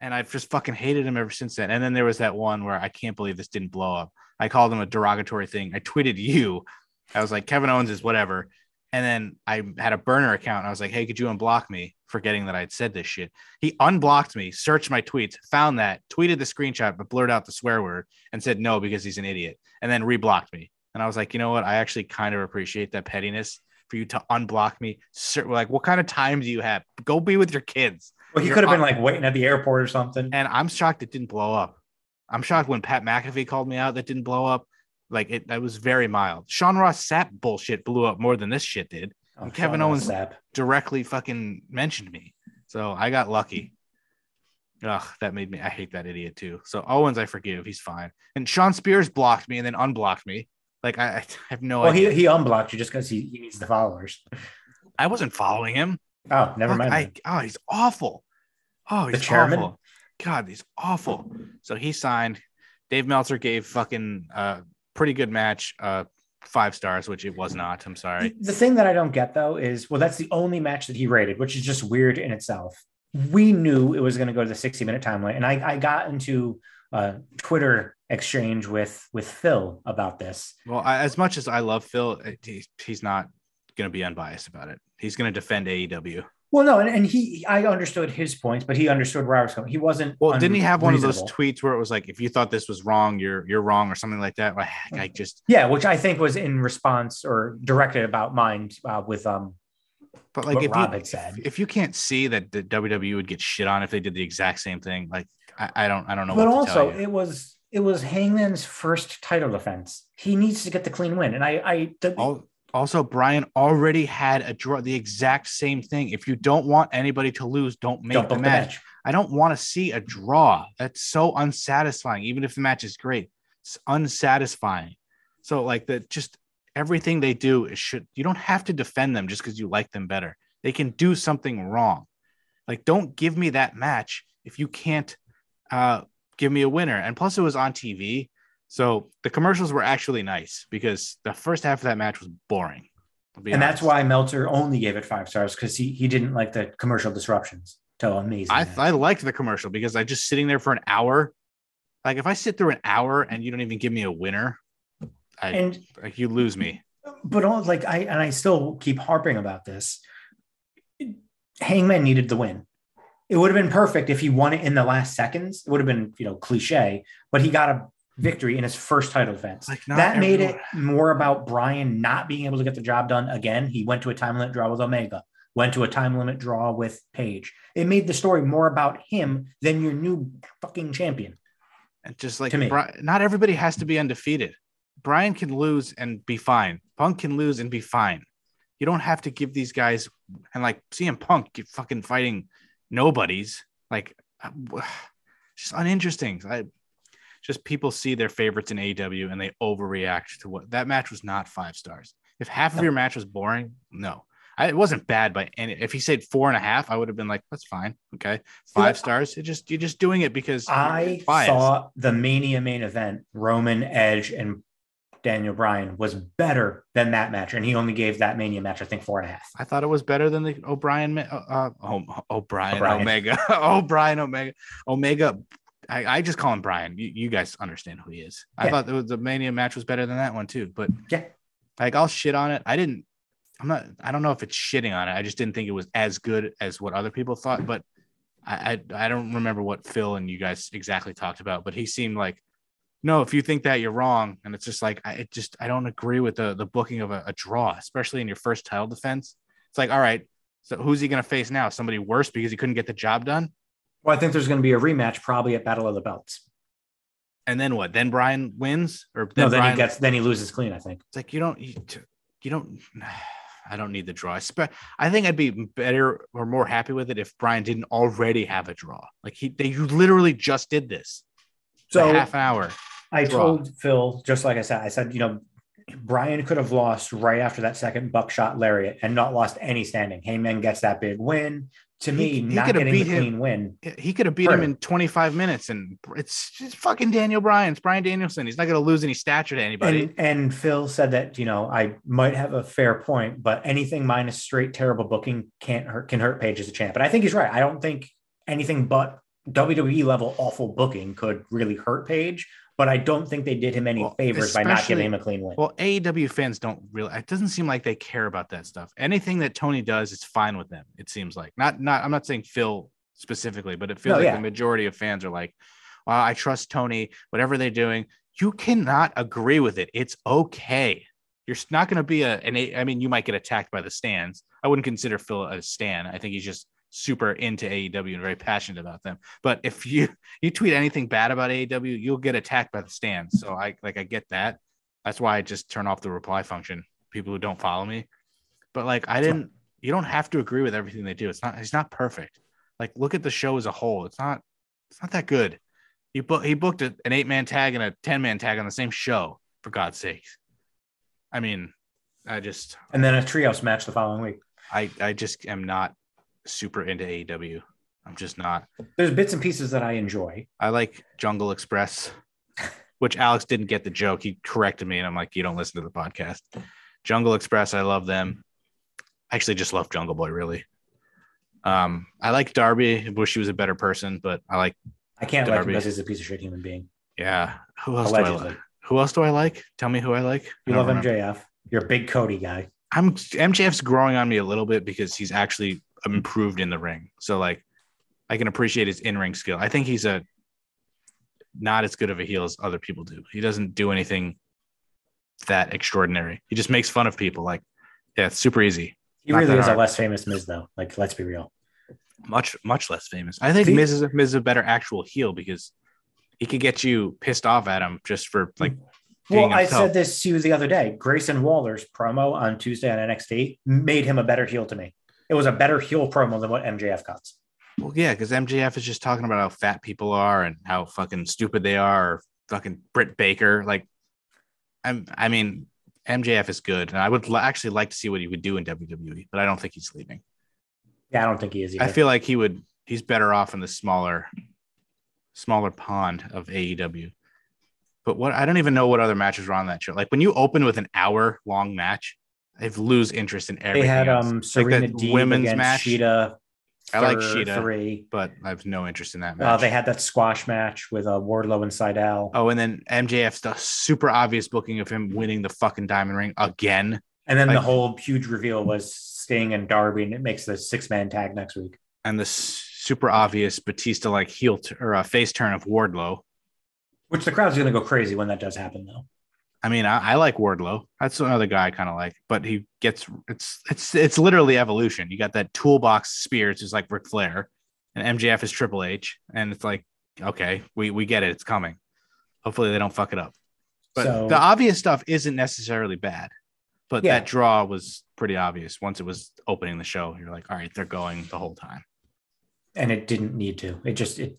And I've just fucking hated him ever since then. And then there was that one where I can't believe this didn't blow up. I called him a derogatory thing. I tweeted you. I was like, Kevin Owens is whatever. And then I had a burner account. And I was like, hey, could you unblock me? Forgetting that I'd said this shit. He unblocked me, searched my tweets, found that, tweeted the screenshot, but blurred out the swear word and said no because he's an idiot. And then reblocked me. And I was like, you know what? I actually kind of appreciate that pettiness for you to unblock me. Sir, like, what kind of time do you have? Go be with your kids. Well, he You're could have un- been like waiting at the airport or something. And I'm shocked it didn't blow up. I'm shocked when Pat McAfee called me out that didn't blow up. Like it, that was very mild. Sean Ross Sapp bullshit blew up more than this shit did. Oh, and Kevin Owens directly fucking mentioned me. So I got lucky. Ugh, that made me, I hate that idiot too. So Owens, I forgive. He's fine. And Sean Spears blocked me and then unblocked me. Like I, I have no well, idea. Well, he, he unblocked you just because he, he needs the followers. I wasn't following him. Oh, never Fuck, mind. I, oh, he's awful. Oh, he's the chairman? awful. God, he's awful. So he signed. Dave Meltzer gave fucking uh, pretty good match uh, five stars, which it was not. I'm sorry. The thing that I don't get, though, is, well, that's the only match that he rated, which is just weird in itself. We knew it was going to go to the sixty-minute timeline. And I, I got into a Twitter exchange with, with Phil about this. Well, I, as much as I love Phil, he, he's not going to be unbiased about it. He's going to defend A E W. Well, no, and, and he, I understood his points, but he understood where I was going. He wasn't. Well, didn't he have one of those tweets where it was like, if you thought this was wrong, you're you're wrong or something like that? Like, I just. Yeah, which I think was in response or directed about mine uh, with um. But like if Rob you, had said, if you can't see that the W W E would get shit on if they did the exact same thing, like I, I don't, I don't know. But what to also, tell you. it was it was Hangman's first title defense. He needs to get the clean win, and I, I. The, All- Also, Brian already had a draw, the exact same thing. If you don't want anybody to lose, don't make don't the, match. the match. I don't want to see a draw. That's so unsatisfying. Even if the match is great, it's unsatisfying. So like the, just everything they do is should, you don't have to defend them just because you like them better. They can do something wrong. Like, don't give me that match if you can't uh, give me a winner. And plus it was on T V. So the commercials were actually nice because the first half of that match was boring. And honest. That's why Meltzer only gave it five stars because he, he didn't like the commercial disruptions. So amazing. I, I liked the commercial because I just sitting there for an hour. Like if I sit through an hour and you don't even give me a winner, I, and like, you lose me. But all, like I and I still keep harping about this. Hangman needed the win. It would have been perfect if he won it in the last seconds. It would have been, you know, cliche, but he got a victory in his first title defense. Like that everyone. Made it more about Brian not being able to get the job done again. He went to a time limit draw with Omega, went to a time limit draw with Paige. It made the story more about him than your new fucking champion. And just like, Brian, not everybody has to be undefeated. Brian can lose and be fine. Punk can lose and be fine. You don't have to give these guys, and like C M Punk keep fucking fighting nobodies, like just uninteresting. I just people see their favorites in A E W and they overreact to what that match was. Not five stars. If half of no. your match was boring, no, I, it wasn't bad by any. If he said four and a half, I would have been like, that's fine. Okay, five yeah. stars. It just you're just doing it because I saw the Mania main event, Roman, Edge, and Daniel Bryan was better than that match, and he only gave that Mania match, I think, four and a half. I thought it was better than the O'Brien, uh, oh, O'Brien, O'Brien. Omega, O'Brien, Omega, Omega. I, I just call him Brian. You, you guys understand who he is. Yeah. I thought the, the Mania match was better than that one too. But yeah, like I'll shit on it. I didn't. I'm not. I don't know if it's shitting on it. I just didn't think it was as good as what other people thought. But I, I, I don't remember what Phil and you guys exactly talked about. But he seemed like, no, if you think that, you're wrong. And it's just like, I it just, I don't agree with the, the booking of a, a draw, especially in your first title defense. It's like, all right, so who's he going to face now? Somebody worse because he couldn't get the job done? Well, I think there's going to be a rematch probably at Battle of the Belts. And then what? Then Brian wins? Or then no, then Brian, he gets, then he loses clean, I think. It's like, you don't, you, you don't, I don't need the draw. I think I'd be better or more happy with it if Brian didn't already have a draw. Like he, they you literally just did this. So half an hour. I told Phil, just like I said, I said, you know, Brian could have lost right after that second buckshot lariat and not lost any standing. Heyman gets that big win. To me, not getting the clean win. He could have beat him in twenty-five minutes, and it's just fucking Daniel Bryan. It's Bryan Danielson. He's not going to lose any stature to anybody. And, and Phil said that, you know, I might have a fair point, but anything minus straight terrible booking can't hurt, can hurt Paige as a champ. And I think he's right. I don't think anything but W W E level awful booking could really hurt Paige, but I don't think they did him any well, favors by not giving him a clean win. Well, A E W fans don't really, it doesn't seem like they care about that stuff. Anything that Tony does is fine with them. It seems like not, not, I'm not saying Phil specifically, but it feels no, like yeah. the majority of fans are like, well, I trust Tony, whatever they're doing. You cannot agree with it. It's okay. You're not going to be a, an, I mean, you might get attacked by the stands. I wouldn't consider Phil a stan. I think he's just super into A E W and very passionate about them, but if you you tweet anything bad about A E W, you'll get attacked by the stands. So I like I get that. That's why I just turn off the reply function, people who don't follow me. But like I didn't you don't have to agree with everything they do. It's not it's not perfect. Like look at the show as a whole. It's not it's not that good. He book he booked an eight-man tag and a ten-man tag on the same show, for God's sake. I mean, I just and then a trios match the following week. I I just am not super into A E W. I'm just not. There's bits and pieces that I enjoy. I like Jungle Express, which Alex didn't get the joke. He corrected me and I'm like, you don't listen to the podcast. Jungle Express, I love them. I actually just love Jungle Boy, really. Um, I like Darby. I wish he was a better person, but I like I can't Darby. Like him because he's a piece of shit human being. Yeah. Who else Allegedly. do I like? Who else do I like? Tell me who I like. You I love remember. M J F. You're a big Cody guy. I'm M J F's growing on me a little bit because he's actually improved in the ring. So like I can appreciate his in-ring skill. I think he's a not as good of a heel as other people do. He doesn't do anything that extraordinary. He just makes fun of people. Like, yeah, it's super easy. He not really is hard. A less famous Miz though. Like, let's be real. Much, much less famous. I think See? Miz is a, Miz is a better actual heel because he could get you pissed off at him just for like Well, I said this to you the other day. Grayson Waller's promo on Tuesday on N X T made him a better heel to me. It was a better heel promo than what M J F cuts. Well, yeah, because M J F is just talking about how fat people are and how fucking stupid they are. Or fucking Britt Baker. Like, I'm, I mean, M J F is good. And I would actually like to see what he would do in W W E, but I don't think he's leaving. Yeah, I don't think he is either. I feel like he would, he's better off in the smaller, smaller pond of A E W. But what, I don't even know what other matches were on that show. Like when you open with an hour long match, I lose interest in everything. They had else. um Serena like Deeb women's against match. Sheeta. I like Sheeta, three. But I have no interest in that match. Uh, they had that squash match with uh, Wardlow and Sydal. Oh, and then M J F's the super obvious booking of him winning the fucking diamond ring again. And then like, the whole huge reveal was Sting and Darby, and it makes the six man tag next week. And the super obvious Batista like heel t- or a face turn of Wardlow. Which the crowd's going to go crazy when that does happen, though. I mean, I, I like Wardlow. That's another guy I kind of like, but he gets it's it's it's literally evolution. You got that toolbox spear, it's just like Ric Flair, and M J F is Triple H, and it's like, okay, we we get it, it's coming. Hopefully they don't fuck it up. But so, the obvious stuff isn't necessarily bad, but yeah. that draw was pretty obvious once it was opening the show. You're like, all right, they're going the whole time, and it didn't need to. It just it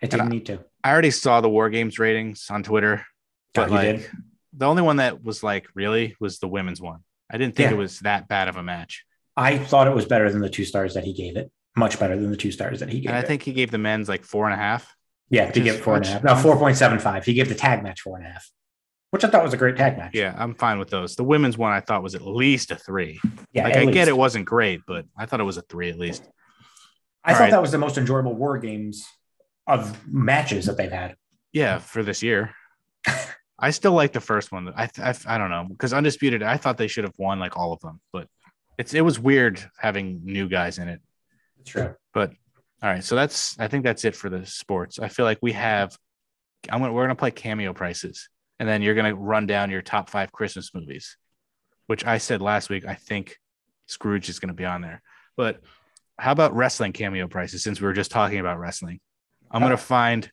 it didn't I, need to. I already saw the War Games ratings on Twitter, but oh, like. Did? The only one that was like, really, was the women's one. I didn't think yeah. it was that bad of a match. I thought it was better than the two stars that he gave it. Much better than the two stars that he gave and I it. think he gave the men's like four and a half. Yeah, he gave four much, and a half. No, four point seven five. He gave the tag match four and a half, which I thought was a great tag match. Yeah, I'm fine with those. The women's one I thought was at least a three. Yeah, like I least. get it wasn't great, but I thought it was a three at least. I All thought right. that was the most enjoyable War Games of matches that they've had. Yeah, for this year. I still like the first one. I I, I don't know, because Undisputed, I thought they should have won like all of them, but it's it was weird having new guys in it. That's true. But all right, so that's I think that's it for the sports. I feel like we have I'm gonna we're gonna play cameo prices, and then you're gonna run down your top five Christmas movies, which I said last week I think Scrooge is gonna be on there. But how about wrestling cameo prices? Since we were just talking about wrestling, I'm oh. gonna find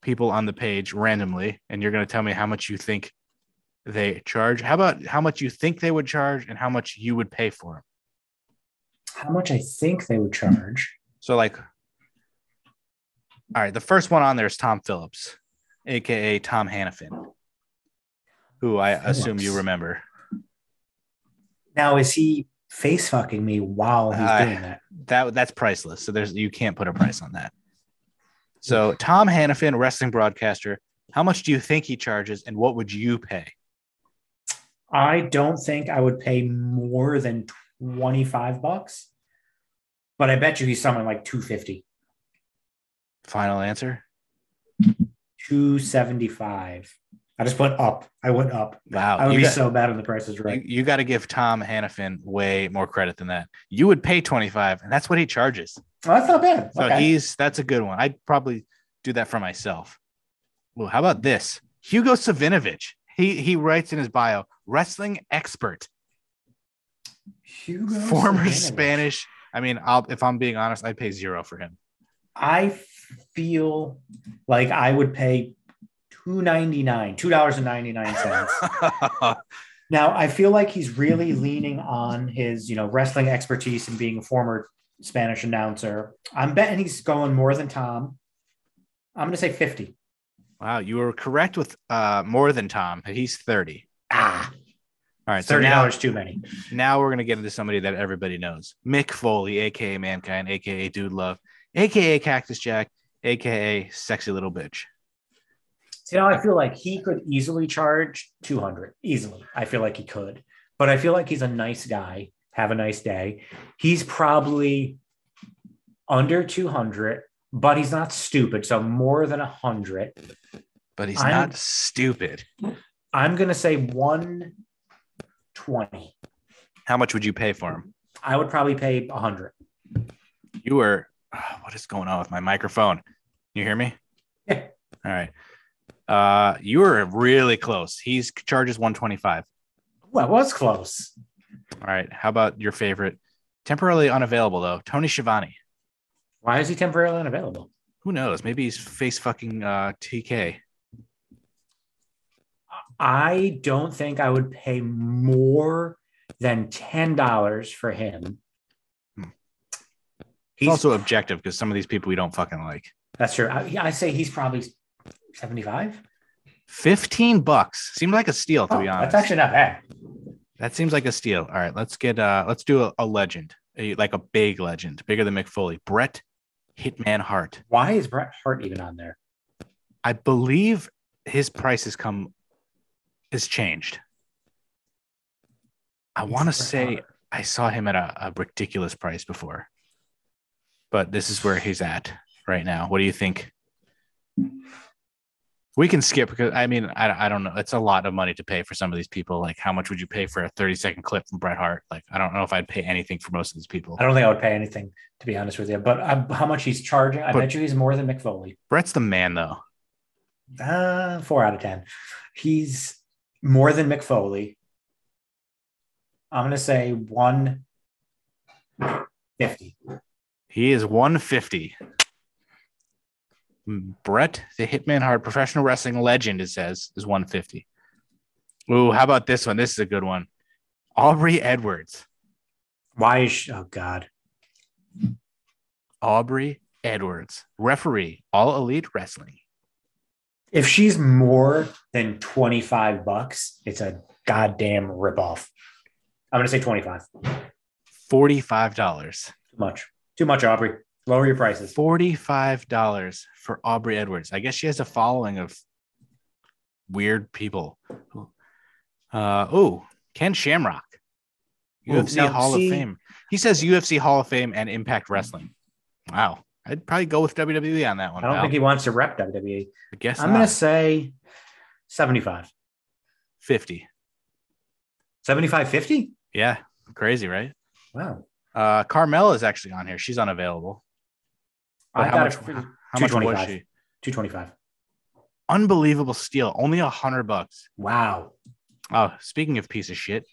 people on the page randomly, and you're going to tell me how much you think they charge. How about how much you think they would charge and how much you would pay for them? How much I think they would charge. So like, all right, the first one on there is Tom Phillips, A K A Tom Hannafin, who I Phillips. assume you remember. Now, is he face fucking me while he's uh, doing that? That that's priceless. So there's, you can't put a price on that. So Tom Hannafin, wrestling broadcaster, how much do you think he charges and what would you pay? I don't think I would pay more than twenty-five bucks, but I bet you he's someone like two fifty. Final answer? two seventy-five. I just went up. I went up. Wow. I would you be got, so bad on the prices, right? You, you got to give Tom Hannafin way more credit than that. You would pay twenty-five, and that's what he charges. Oh, that's not bad. So okay. he's that's a good one. I'd probably do that for myself. Well, how about this? Hugo Savinovich. He he writes in his bio, wrestling expert. Hugo former Savinovich. Spanish. I mean, I'll, if I'm being honest, I'd pay zero for him. I feel like I would pay two ninety-nine, two dollars and ninety-nine cents. Now, I feel like he's really leaning on his, you know, wrestling expertise and being a former Spanish announcer. I'm betting he's going more than Tom. I'm going to say fifty. Wow, you were correct with uh, more than Tom. He's thirty. Ah, all right. thirty dollars so too many. Now we're going to get into somebody that everybody knows: Mick Foley, A K A Mankind, A K A Dude Love, A K A Cactus Jack, A K A Sexy Little Bitch. You know, I feel like he could easily charge two hundred dollars easily. I feel like he could, but I feel like he's a nice guy. Have a nice day. He's probably under two hundred, but he's not stupid. So more than one hundred. But he's I'm, not stupid. I'm going to say one twenty. How much would you pay for him? I would probably pay one hundred. You were, oh, what is going on with my microphone? You hear me? Yeah. All right. Uh, you were really close. He charges one twenty-five. Well, I was close. All right. How about your favorite? Temporarily unavailable, though. Tony Schiavone. Why is he temporarily unavailable? Who knows? Maybe he's face fucking uh, T K. I don't think I would pay more than ten dollars for him. Hmm. He's it's also objective because some of these people we don't fucking like. That's true. I, I say he's probably seventy-five. fifteen bucks. Seemed like a steal, to oh, be honest. That's actually not bad. That seems like a steal. All right, let's get uh let's do a, a legend, a, like a big legend, bigger than Mick Foley. Bret Hitman Hart. Why is Bret Hart even on there? I believe his price has come has changed. I want to say Hart. I saw him at a, a ridiculous price before, but this is where he's at right now. What do you think? we can skip because I mean, I, I don't know. It's a lot of money to pay for some of these people. Like, how much would you pay for a thirty second clip from Bret Hart? Like, I don't know if I'd pay anything for most of these people. I don't think I would pay anything, to be honest with you, but I, how much he's charging. I but bet you he's more than Mick Foley. Bret's the man though. Uh, four out of ten. He's more than Mick Foley. I'm going to say one fifty. He is one fifty. Brett, the Hitman Hart, professional wrestling legend, it says, is one fifty. Ooh, how about this one? This is a good one. Aubrey Edwards. Why is she? Oh, God. Aubrey Edwards, referee, All Elite Wrestling. If she's more than twenty-five bucks, it's a goddamn ripoff. I'm going to say twenty-five. forty-five dollars. Too much. Too much, Aubrey. Lower your prices. forty-five dollars for Aubrey Edwards. I guess she has a following of weird people. Uh, oh, Ken Shamrock. U F C Ooh, Hall see. of Fame. He says U F C Hall of Fame and Impact Wrestling. Wow. I'd probably go with W W E on that one. I don't pal. think he wants to rep W W E. I guess I'm going to say seventy-five. fifty. seventy-five fifty? Yeah. Crazy, right? Wow. Uh, Carmella is actually on here. She's unavailable. I how much, it how much was she? two twenty-five. Unbelievable steal. Only a hundred bucks. Wow. Oh, speaking of piece of shit,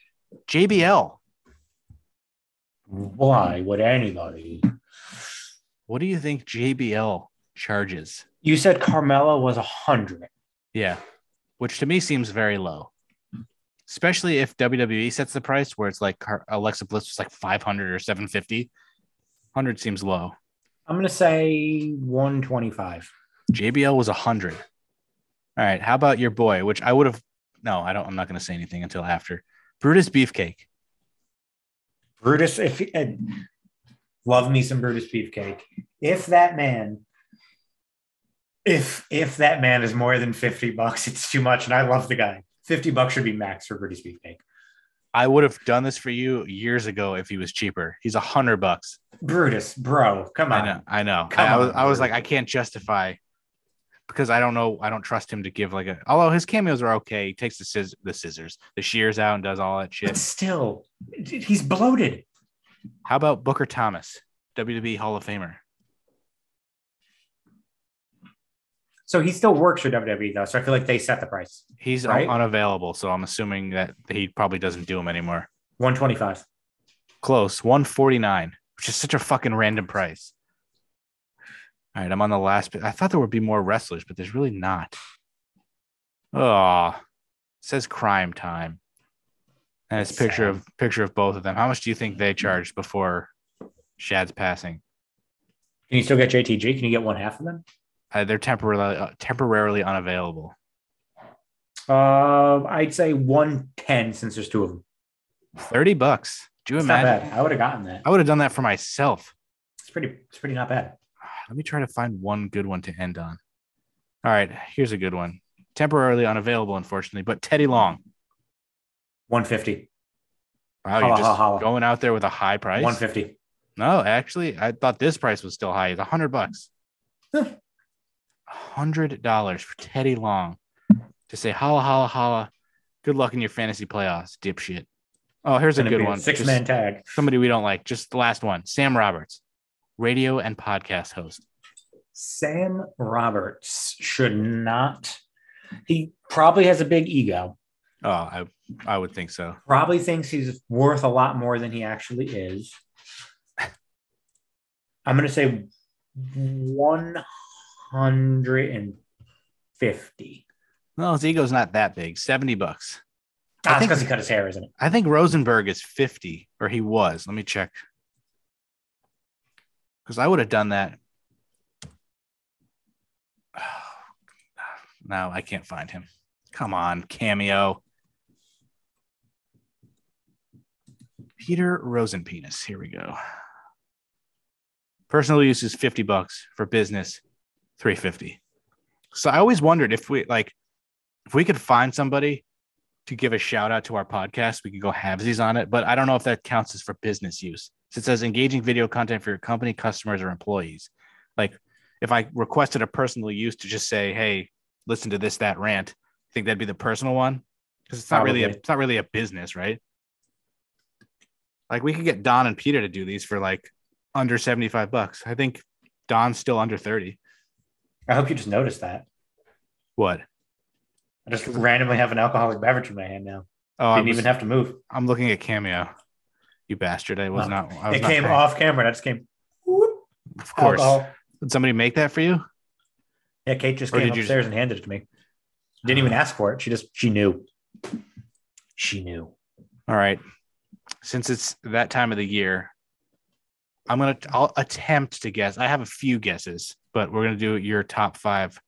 J B L. Why would anybody? What do you think J B L charges? You said Carmella was a hundred. Yeah. Which to me seems very low. Especially if W W E sets the price where it's like Alexa Bliss was like five hundred or seven fifty. one hundred seems low. I'm going to say one twenty-five. J B L was one hundred. All right. How about your boy, which I would have. No, I don't. I'm not going to say anything until after. Brutus Beefcake. Brutus. If he, uh, love me some Brutus Beefcake. If that man. If if that man is more than fifty bucks, it's too much. And I love the guy. fifty bucks should be max for Brutus Beefcake. I would have done this for you years ago if he was cheaper. He's a hundred bucks. Brutus, bro, come on. I know. I know. Come I, on, I, was, I was like, I can't justify because I don't know. I don't trust him to give like a. Although his cameos are okay, he takes the scissors, the scissors, the shears out and does all that shit. But still, he's bloated. How about Booker Thomas, W W E Hall of Famer? So he still works for W W E, though, so I feel like they set the price. He's right? unavailable, so I'm assuming that he probably doesn't do them anymore. one twenty-five. Close. one forty-nine, which is such a fucking random price. All right, I'm on the last bit. I thought there would be more wrestlers, but there's really not. Oh, it says crime time. And it's a picture of, picture of both of them. How much do you think they charged before Shad's passing? Can you still get J T G? Can you get one half of them? Uh, they're temporarily uh, temporarily unavailable. Uh, I'd say one ten since there's two of them. thirty bucks. Do you it's imagine? I would have gotten that. I would have done that for myself. It's pretty, it's pretty not bad. Let me try to find one good one to end on. All right, here's a good one. Temporarily unavailable, unfortunately, but Teddy Long. one fifty. Wow, holla, you're just holla, going out there with a high price? one fifty. No, actually, I thought this price was still high. It's one hundred bucks. one hundred dollars for Teddy Long to say holla, holla, holla. Good luck in your fantasy playoffs, dipshit. Oh, here's a good one. Six-man tag. Somebody we don't like. Just the last one. Sam Roberts, radio and podcast host. Sam Roberts should not. He probably has a big ego. Oh, I, I would think so. Probably thinks he's worth a lot more than he actually is. I'm going to say one hundred. one fifty. Well, his ego's not that big. seventy bucks. That's ah, because he cut his hair, isn't it? I think Rosenberg is fifty, or he was. Let me check. Because I would have done that. Oh, no, I can't find him. Come on, Cameo. Peter Rosenpenis. Here we go. Personal use is fifty bucks for business. three fifty. So I always wondered if we like if we could find somebody to give a shout out to our podcast, we could go halvesies on it, but I don't know if that counts as for business use. So it says engaging video content for your company, customers, or employees. Like if I requested a personal use to just say, hey, listen to This That Rant? I think that'd be the personal one, because it's not Probably. really a, it's not really a business, right? Like, we could get Don and Peter to do these for like under seventy-five bucks. I think Don's still under thirty. I hope you just noticed that. What? I just randomly have an alcoholic beverage in my hand now. Oh, I didn't was, even have to move. I'm looking at Cameo. You bastard. I was no. not. I was it not came paying. Off camera. I just came. Whoop, of course. Alcohol. Did somebody make that for you? Yeah, Kate just or came upstairs just... and handed it to me. Didn't even ask for it. She just, she knew. She knew. All right. Since it's that time of the year, I'm going to, I'll attempt to guess. I have a few guesses, but we're going to do your top five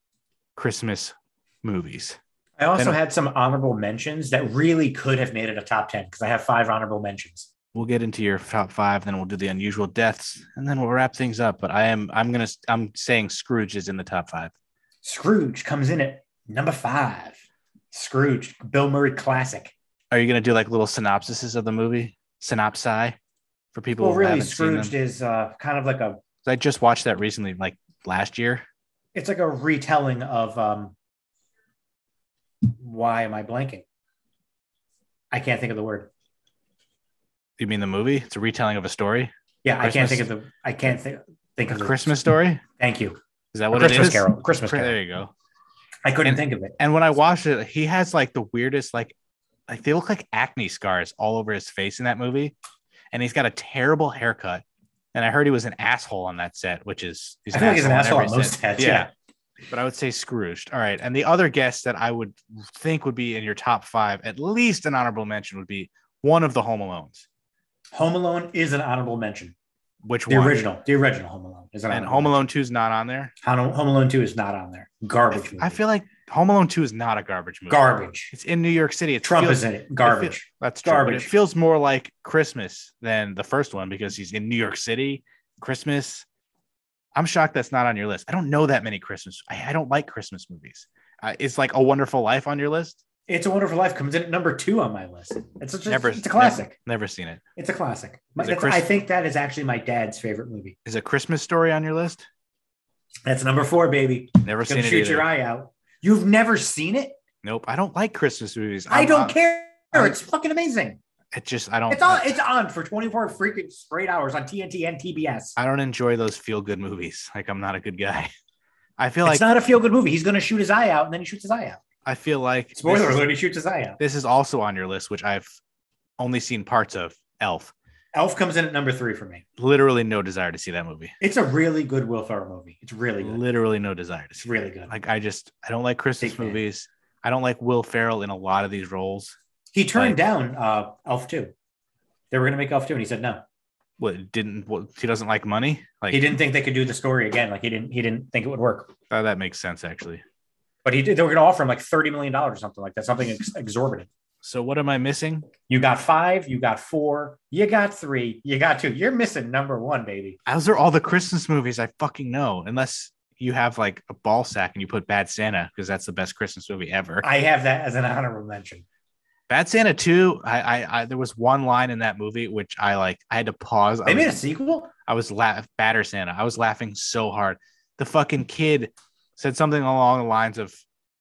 Christmas movies. I also had some honorable mentions that really could have made it a top ten, because I have five honorable mentions. We'll get into your top five, then we'll do the unusual deaths, and then we'll wrap things up. But I am I'm gonna I'm saying Scrooge is in the top five. Scrooge comes in at number five. Scrooge, Bill Murray classic. Are you gonna do like little synopsises of the movie? Synopsi for people well, who really, haven't Scrooged seen them? Is uh, kind of like a. I just watched that recently, like last year. It's like a retelling of. Um, Why am I blanking? I can't think of the word. You mean the movie? It's a retelling of a story? Yeah, Christmas? I can't think of the I can't th- think of the Christmas story. Thank you. Is that what it is? Christmas Carol. Christmas Carol. There you go. I couldn't and, think of it. And when I watched it, he has like the weirdest, like like they look like acne scars all over his face in that movie. And he's got a terrible haircut. And I heard he was an asshole on that set, which is he's an I think asshole, he's an asshole on most sets. Yeah. yeah. But I would say Scrooged. All right. And the other guest that I would think would be in your top five, at least an honorable mention, would be one of the Home Alones. Home Alone is an honorable mention. Which one? The original. The original Home Alone is an honorable mention. And Home Alone two is not on there? Home Alone two is not on there. Garbage movie. I feel like Home Alone two is not a garbage movie. Garbage. It's in New York City. It Trump feels, is in it. Garbage. It feels, that's true, garbage. It feels more like Christmas than the first one, because he's in New York City. Christmas. I'm shocked that's not on your list. I don't know that many Christmas. I, I don't like Christmas movies. Uh, it's like A Wonderful Life on your list. It's A Wonderful Life comes in at number two on my list. It's just, never, it's a classic. Never, never seen it. It's a classic. My, it Christ- I think that is actually my dad's favorite movie. Is A Christmas Story on your list? That's number four, baby. Never seen it either. Shoot your eye out. You've never seen it? Nope. I don't like Christmas movies. I'm, I don't I'm, care. I'm, it's fucking amazing. It just, I don't. It's on, it's on for twenty-four freaking straight hours on T N T and T B S. I don't enjoy those feel-good movies. Like, I'm not a good guy. I feel like it's not a feel-good movie. He's going to shoot his eye out, and then he shoots his eye out. I feel like spoiler alert: he shoots his eye out. This is also on your list, which I've only seen parts of. Elf. Elf comes in at number three for me. Literally no desire to see that movie. It's a really good Will Ferrell movie. It's really good. Literally no desire. To see it's really good. Like, I just, I don't like Christmas Big movies. Man. I don't like Will Ferrell in a lot of these roles. He turned like, down uh, Elf two. They were going to make Elf two, and he said no. What didn't? What, he doesn't like money. Like, he didn't think they could do the story again. Like, he didn't. He didn't think it would work. Oh, that makes sense, actually. But he did. They were going to offer him like thirty million dollars or something like that. Something ex- exorbitant. So what am I missing? You got five. You got four. You got three. You got two. You're missing number one, baby. Those are all the Christmas movies I fucking know, unless you have like a ball sack and you put Bad Santa, because that's the best Christmas movie ever. I have that as an honorable mention. Bad Santa two, I, I, I, there was one line in that movie which I like. I had to pause. They I made was, a sequel. I was laughing. Batter Santa. I was laughing so hard. The fucking kid said something along the lines of,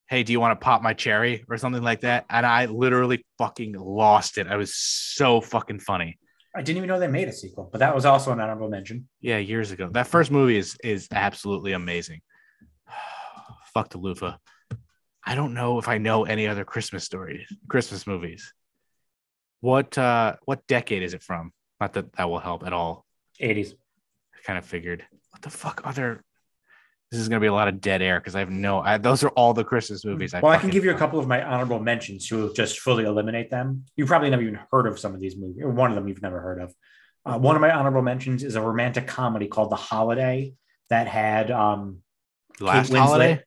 "Hey, do you want to pop my cherry?" or something like that. And I literally fucking lost it. I was so fucking funny. I didn't even know they made a sequel, but that was also an honorable mention. Yeah, years ago. That first movie is is absolutely amazing. Fuck the loofah. I don't know if I know any other Christmas stories, Christmas movies. What uh, what decade is it from? Not that that will help at all. eighties. I kind of figured. What the fuck other? This is going to be a lot of dead air because I have no. I, those are all the Christmas movies. Well, I, I can give you a couple of my honorable mentions to just fully eliminate them. You probably never even heard of some of these movies, or one of them you've never heard of. Uh, one of my honorable mentions is a romantic comedy called The Holiday that had um, Last Kate Winslet. Holiday?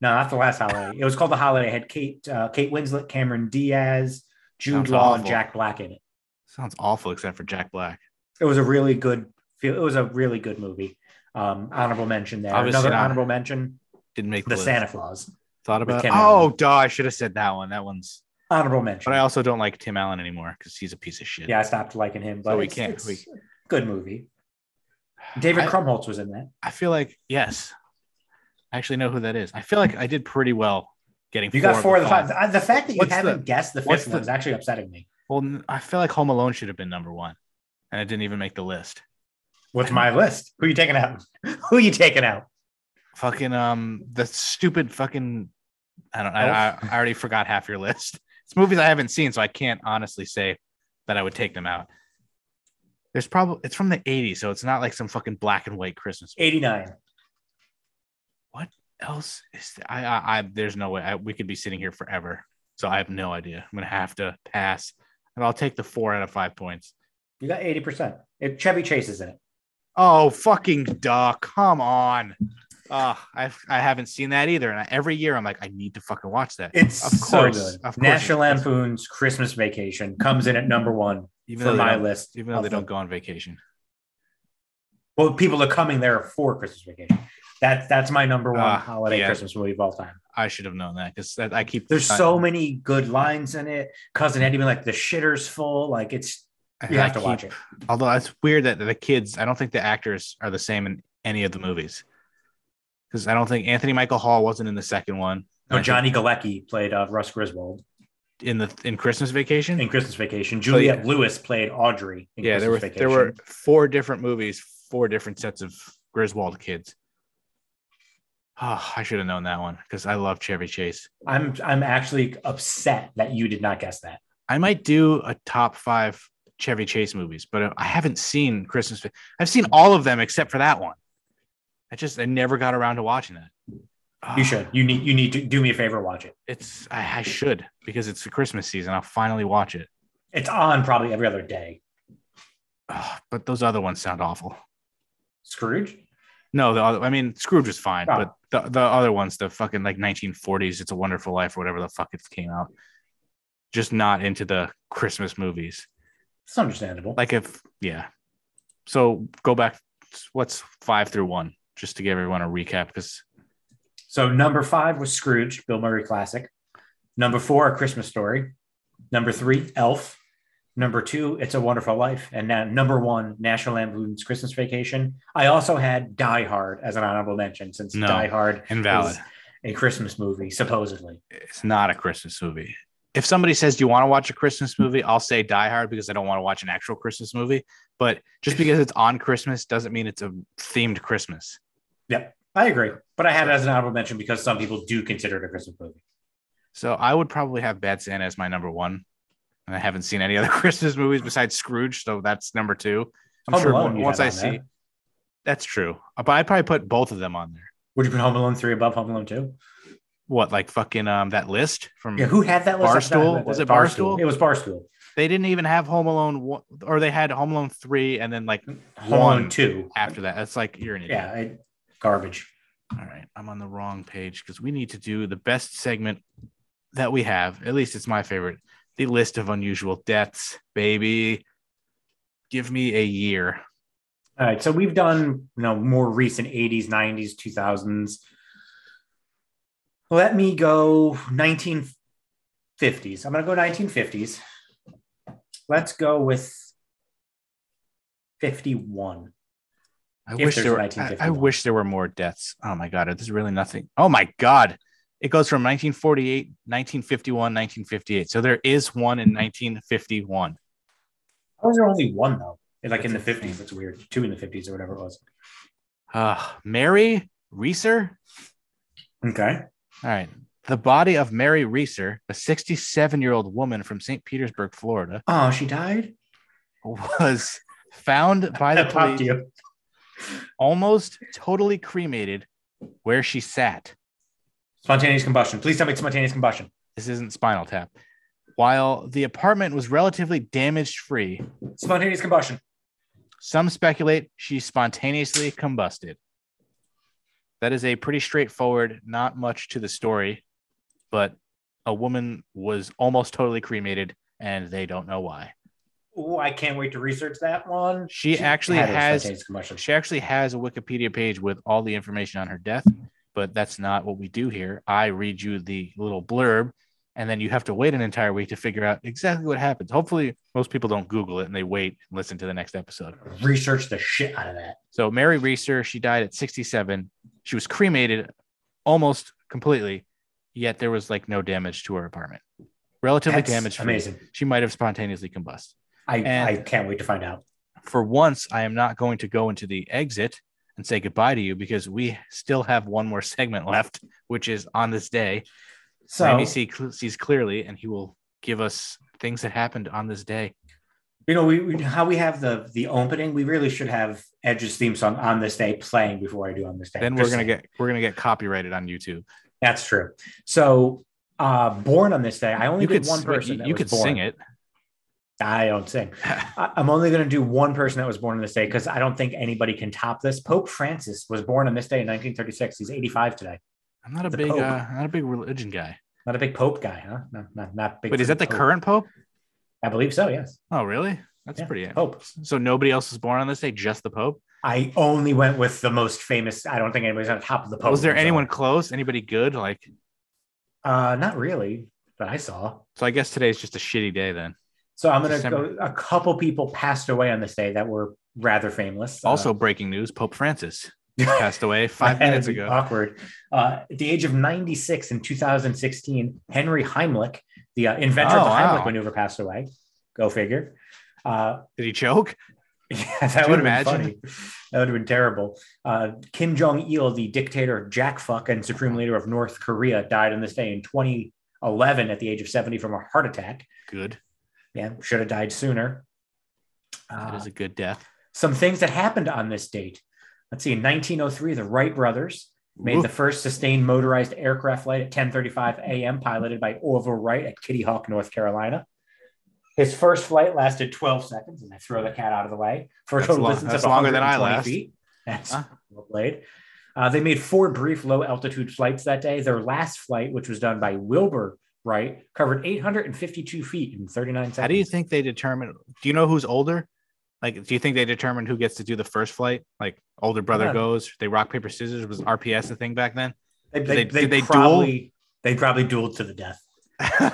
No, not The Last Holiday. It was called The Holiday. It had Kate uh, Kate Winslet, Cameron Diaz, Jude Sounds Law, awful. and Jack Black in it. Sounds awful, except for Jack Black. It was a really good. It was a really good movie. Um, honorable mention there. Obviously Another honorable mention. Didn't make the, the list. Santa Claus. Thought about. Oh, duh! I should have said that one. That one's honorable mention. But I also don't like Tim Allen anymore because he's a piece of shit. Yeah, I stopped liking him. But so we it's, can't. It's we... a good movie. David I, Krumholtz was in that. I feel like yes. I actually know who that is. I feel like I did pretty well getting you four. You got four of the five. five. The fact that you what's haven't the, guessed the fifth the, one is actually upsetting me. Well, I feel like Home Alone should have been number one, and I didn't even make the list. What's my list? Who are you taking out? Who are you taking out? Fucking um, the stupid fucking. I don't. I, I already forgot half your list. It's movies I haven't seen, so I can't honestly say that I would take them out. There's probably it's from the eighties, so it's not like some fucking black and white Christmas movie. eighty-nine. What else is th- I, I? I there's no way I, we could be sitting here forever. So I have no idea. I'm gonna have to pass, and I'll take the four out of five points. You got eighty percent. If Chevy Chase is in it. Oh fucking duh! Come on. Oh, I I haven't seen that either, and I, every year I'm like, I need to fucking watch that. It's of course, so good. Of course National Lampoon's Christmas Vacation comes in at number one even for my list, even though they don't go on vacation. Well, people are coming there for Christmas Vacation. That's that's my number one uh, holiday yeah. Christmas movie of all time. I should have known that because I keep there's I, so many good lines in it. Cousin Eddie being like, the shitter's full, like it's you have I to keep, watch it. Although it's weird that the kids, I don't think the actors are the same in any of the movies. Because I don't think Anthony Michael Hall wasn't in the second one. No, Johnny Galecki played uh, Russ Griswold in the in Christmas Vacation. In Christmas Vacation, Juliette oh, yeah. Lewis played Audrey. In yeah, Christmas there were Vacation. There were four different movies, four different sets of Griswold kids. Oh, I should have known that one because I love Chevy Chase. I'm I'm actually upset that you did not guess that. I might do a top five Chevy Chase movies, but I haven't seen Christmas. I've seen all of them except for that one. I just I never got around to watching that. Oh. You should. You need you need to do me a favor, watch it. It's I, I should because it's the Christmas season. I'll finally watch it. It's on probably every other day. Oh, but those other ones sound awful. Scrooge? No, the other, I mean Scrooge is fine, oh. but the, the other ones, the fucking like nineteen forties, It's a Wonderful Life or whatever the fuck it came out. Just not into the Christmas movies. It's understandable. Like if yeah. So go back. What's five through one? Just to give everyone a recap, because so number five was Scrooge, Bill Murray classic. Number four, A Christmas Story. Number three, Elf. Number two, It's a Wonderful Life. And now number one, National Lampoon's Christmas Vacation. I also had Die Hard as an honorable mention, since no, Die Hard invalid. Is a Christmas movie, supposedly. It's not a Christmas movie. If somebody says, do you want to watch a Christmas movie? I'll say Die Hard because I don't want to watch an actual Christmas movie. But just because it's on Christmas doesn't mean it's a themed Christmas. Yep, I agree. But I had it as an honorable mention because some people do consider it a Christmas movie. So I would probably have Bad Santa as my number one. And I haven't seen any other Christmas movies besides Scrooge. So that's number two. I'm Home sure Alone once I see. There. That's true. But I'd probably put both of them on there. Would you put Home Alone three above Home Alone two? What, like fucking um that list from yeah, who had that list? Barstool? Was it Barstool? It was Barstool. They didn't even have Home Alone one, or they had Home Alone three and then like Home Alone two after that. That's like you're an idiot. Yeah, I, garbage. All right, I'm on the wrong page because we need to do the best segment that we have. At least it's my favorite. The list of unusual deaths, baby. Give me a year. All right, so we've done you know more recent eighties, nineties, two thousands. Let me go nineteen fifties. I'm going to go nineteen fifties. Let's go with fifty-one. I wish there were, I, I wish there were more deaths. Oh, my God. There's really nothing. Oh, my God. It goes from nineteen forty-eight, nineteen fifty-one, nineteen fifty-eight. So there is one in nineteen fifty-one. How was there only one, though? Like in the fifties. That's weird. Two in the fifties or whatever it was. Uh, Mary Reeser. Okay. All right. The body of Mary Reeser, a sixty-seven-year-old woman from Saint Petersburg, Florida. Oh, she died? Was found by the police you. Almost totally cremated where she sat. Spontaneous combustion. Please tell me it's spontaneous combustion. This isn't Spinal Tap. While the apartment was relatively damage-free. Spontaneous combustion. Some speculate she spontaneously combusted. That is a pretty straightforward, not much to the story, but a woman was almost totally cremated, and they don't know why. Oh, I can't wait to research that one. She, she actually has she actually has a Wikipedia page with all the information on her death, but that's not what we do here. I read you the little blurb, and then you have to wait an entire week to figure out exactly what happens. Hopefully, most people don't Google it and they wait and listen to the next episode. Research the shit out of that. So Mary Reeser, she died at sixty-seven. She was cremated almost completely, yet there was like no damage to her apartment. Relatively That's damage free. Amazing. She might have spontaneously combusted. I, I can't wait to find out. For once, I am not going to go into the exit and say goodbye to you, because we still have one more segment left, which is on this day. So Ramey sees clearly, and he will give us things that happened on this day. You know, we, we how we have the the opening. We really should have Edge's theme song on this day playing before I do on this day. Then we're Just gonna saying. get we're gonna get copyrighted on YouTube. That's true. So uh, born on this day, I only you did could, one person. You, that you was could born. sing it. I don't sing. I'm only going to do one person that was born on this day, because I don't think anybody can top this. Pope Francis was born on this day in nineteen thirty-six. He's eighty-five today. I'm not a the big, uh, not a big religion guy. Not a big Pope guy, huh? No, not not big. But is that the Pope. current Pope? I believe so. Yes. Oh, really? That's yeah, pretty. Pope. So nobody else was born on this day, just the Pope. I only went with the most famous. I don't think anybody's on top of the Pope. Was there anyone close? Anybody good? Like, uh, not really that I saw. So I guess today's just a shitty day then. So I'm going to go, a couple people passed away on this day that were rather famous. Also uh, breaking news, Pope Francis passed away five minutes ago. Awkward. Uh, at the age of ninety-six in two thousand sixteen, Henry Heimlich, the uh, inventor oh, of the Heimlich wow. maneuver, passed away. Go figure. Uh, Did he choke? Yeah, that would have been funny. That would have been terrible. Uh, Kim Jong-il, the dictator, jackfuck, and supreme leader of North Korea, died on this day in twenty eleven at the age of seventy from a heart attack. Good. Yeah, should have died sooner. That uh, is a good death. Some things that happened on this date. Let's see. In nineteen oh three, the Wright brothers made Oof. the first sustained motorized aircraft flight at ten thirty-five a.m., piloted by Orville Wright at Kitty Hawk, North Carolina. His first flight lasted twelve seconds, and I throw the cat out of the way. For a total distance of one hundred twenty feet. That's huh? well played. Uh, they made four brief low-altitude flights that day. Their last flight, which was done by Wilbur Right, covered eight hundred fifty-two feet in thirty-nine seconds. How do you think they determine? Do you know who's older? Like, do you think they determine who gets to do the first flight? Like, older brother yeah. goes. They rock paper scissors. Was R P S a thing back then? They, did they, they, did they probably duel? They probably dueled to the death.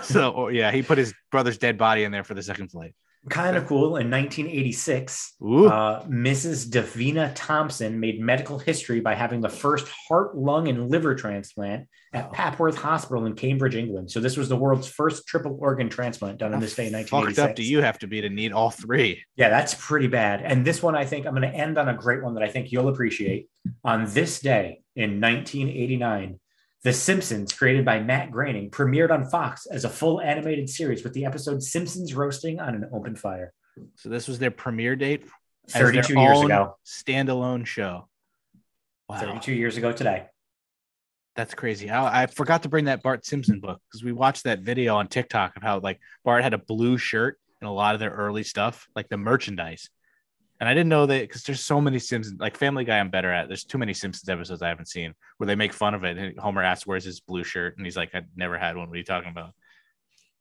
So or, yeah, he put his brother's dead body in there for the second flight. Kind of cool. In nineteen eighty-six, uh, Missus Davina Thompson made medical history by having the first heart, lung, and liver transplant at oh. Papworth Hospital in Cambridge, England. So this was the world's first triple organ transplant done on this day in nineteen eighty-six. Fucked up do you have to be to need all three? Yeah, that's pretty bad. And this one, I think I'm going to end on a great one that I think you'll appreciate. On this day in nineteen eighty-nine, The Simpsons, created by Matt Groening, premiered on Fox as a full animated series with the episode Simpsons Roasting on an Open Fire. So this was their premiere date thirty-two years ago. Standalone show. Wow. thirty-two years ago today. That's crazy. I, I forgot to bring that Bart Simpson book, because we watched that video on TikTok of how like Bart had a blue shirt in a lot of their early stuff, like the merchandise. And I didn't know that, because there's so many Simpsons, like Family Guy I'm better at. There's too many Simpsons episodes I haven't seen where they make fun of it. And Homer asks, where's his blue shirt? And he's like, I never had one. What are you talking about?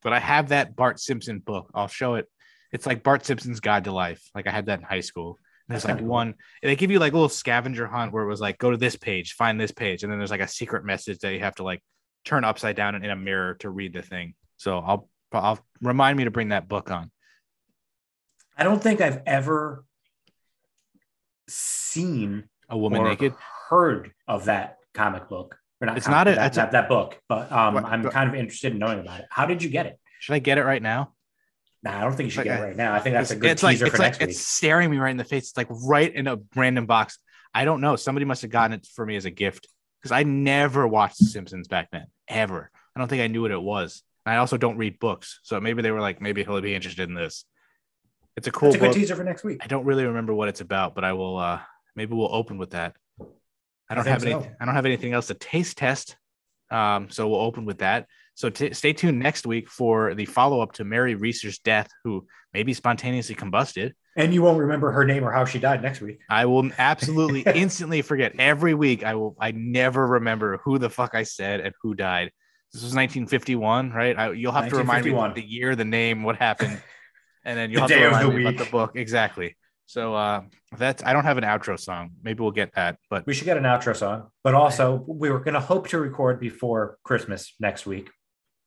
But I have that Bart Simpson book. I'll show it. It's like Bart Simpson's Guide to Life. Like I had that in high school. And there's like one, and they give you like a little scavenger hunt where it was like, go to this page, find this page. And then there's like a secret message that you have to like turn upside down and in a mirror to read the thing. So I'll, I'll remind me to bring that book on. I don't think I've ever seen a woman naked, heard of that comic book, or not it's comic, not a, that, it's not a, that book, but um but, I'm but, kind of interested in knowing about it. How did you get it? Should I get it right now? No, nah, I don't think you should like, get it right now. I think that's a good it's teaser like, for like, next week. It's staring me right in the face. It's like right in a random box. I don't know. Somebody must have gotten it for me as a gift, because I never watched The Simpsons back then, ever. I don't think I knew what it was. And I also don't read books, so maybe they were like, maybe he'll be interested in this. It's a cool That's a good book. Teaser for next week. I don't really remember what it's about, but I will. Uh, maybe we'll open with that. I don't I have any. So. I don't have anything else to taste test. Um, so we'll open with that. So t- stay tuned next week for the follow up to Mary Reese's death, who maybe spontaneously combusted. And you won't remember her name or how she died next week. I will absolutely instantly forget every week. I will. I never remember who the fuck I said and who died. This was nineteen fifty-one, right? I, you'll have to remind me the year, the name, what happened. And then you'll the have to remind me about the book. Exactly. So uh, that's, I don't have an outro song. Maybe we'll get that, but we should get an outro song, but also we were going to hope to record before Christmas next week.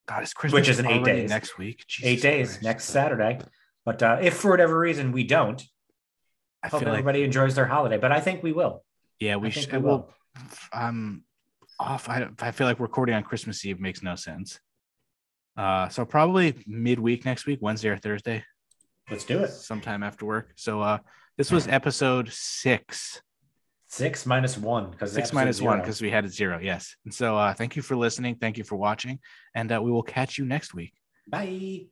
God, it's Christmas, which is in eight days next week, Jesus eight days Christ. next Saturday. But uh, if for whatever reason we don't, I hope everybody like... enjoys their holiday, but I think we will. Yeah, we I should. We will. We'll, um, off. I, I feel like recording on Christmas Eve makes no sense. Uh, so probably midweek next week, Wednesday or Thursday. Let's do it. Sometime after work. So uh, this was episode six. Six minus one. Six minus zero. One because we had a zero. Yes. And so uh, thank you for listening. Thank you for watching. And uh, we will catch you next week. Bye.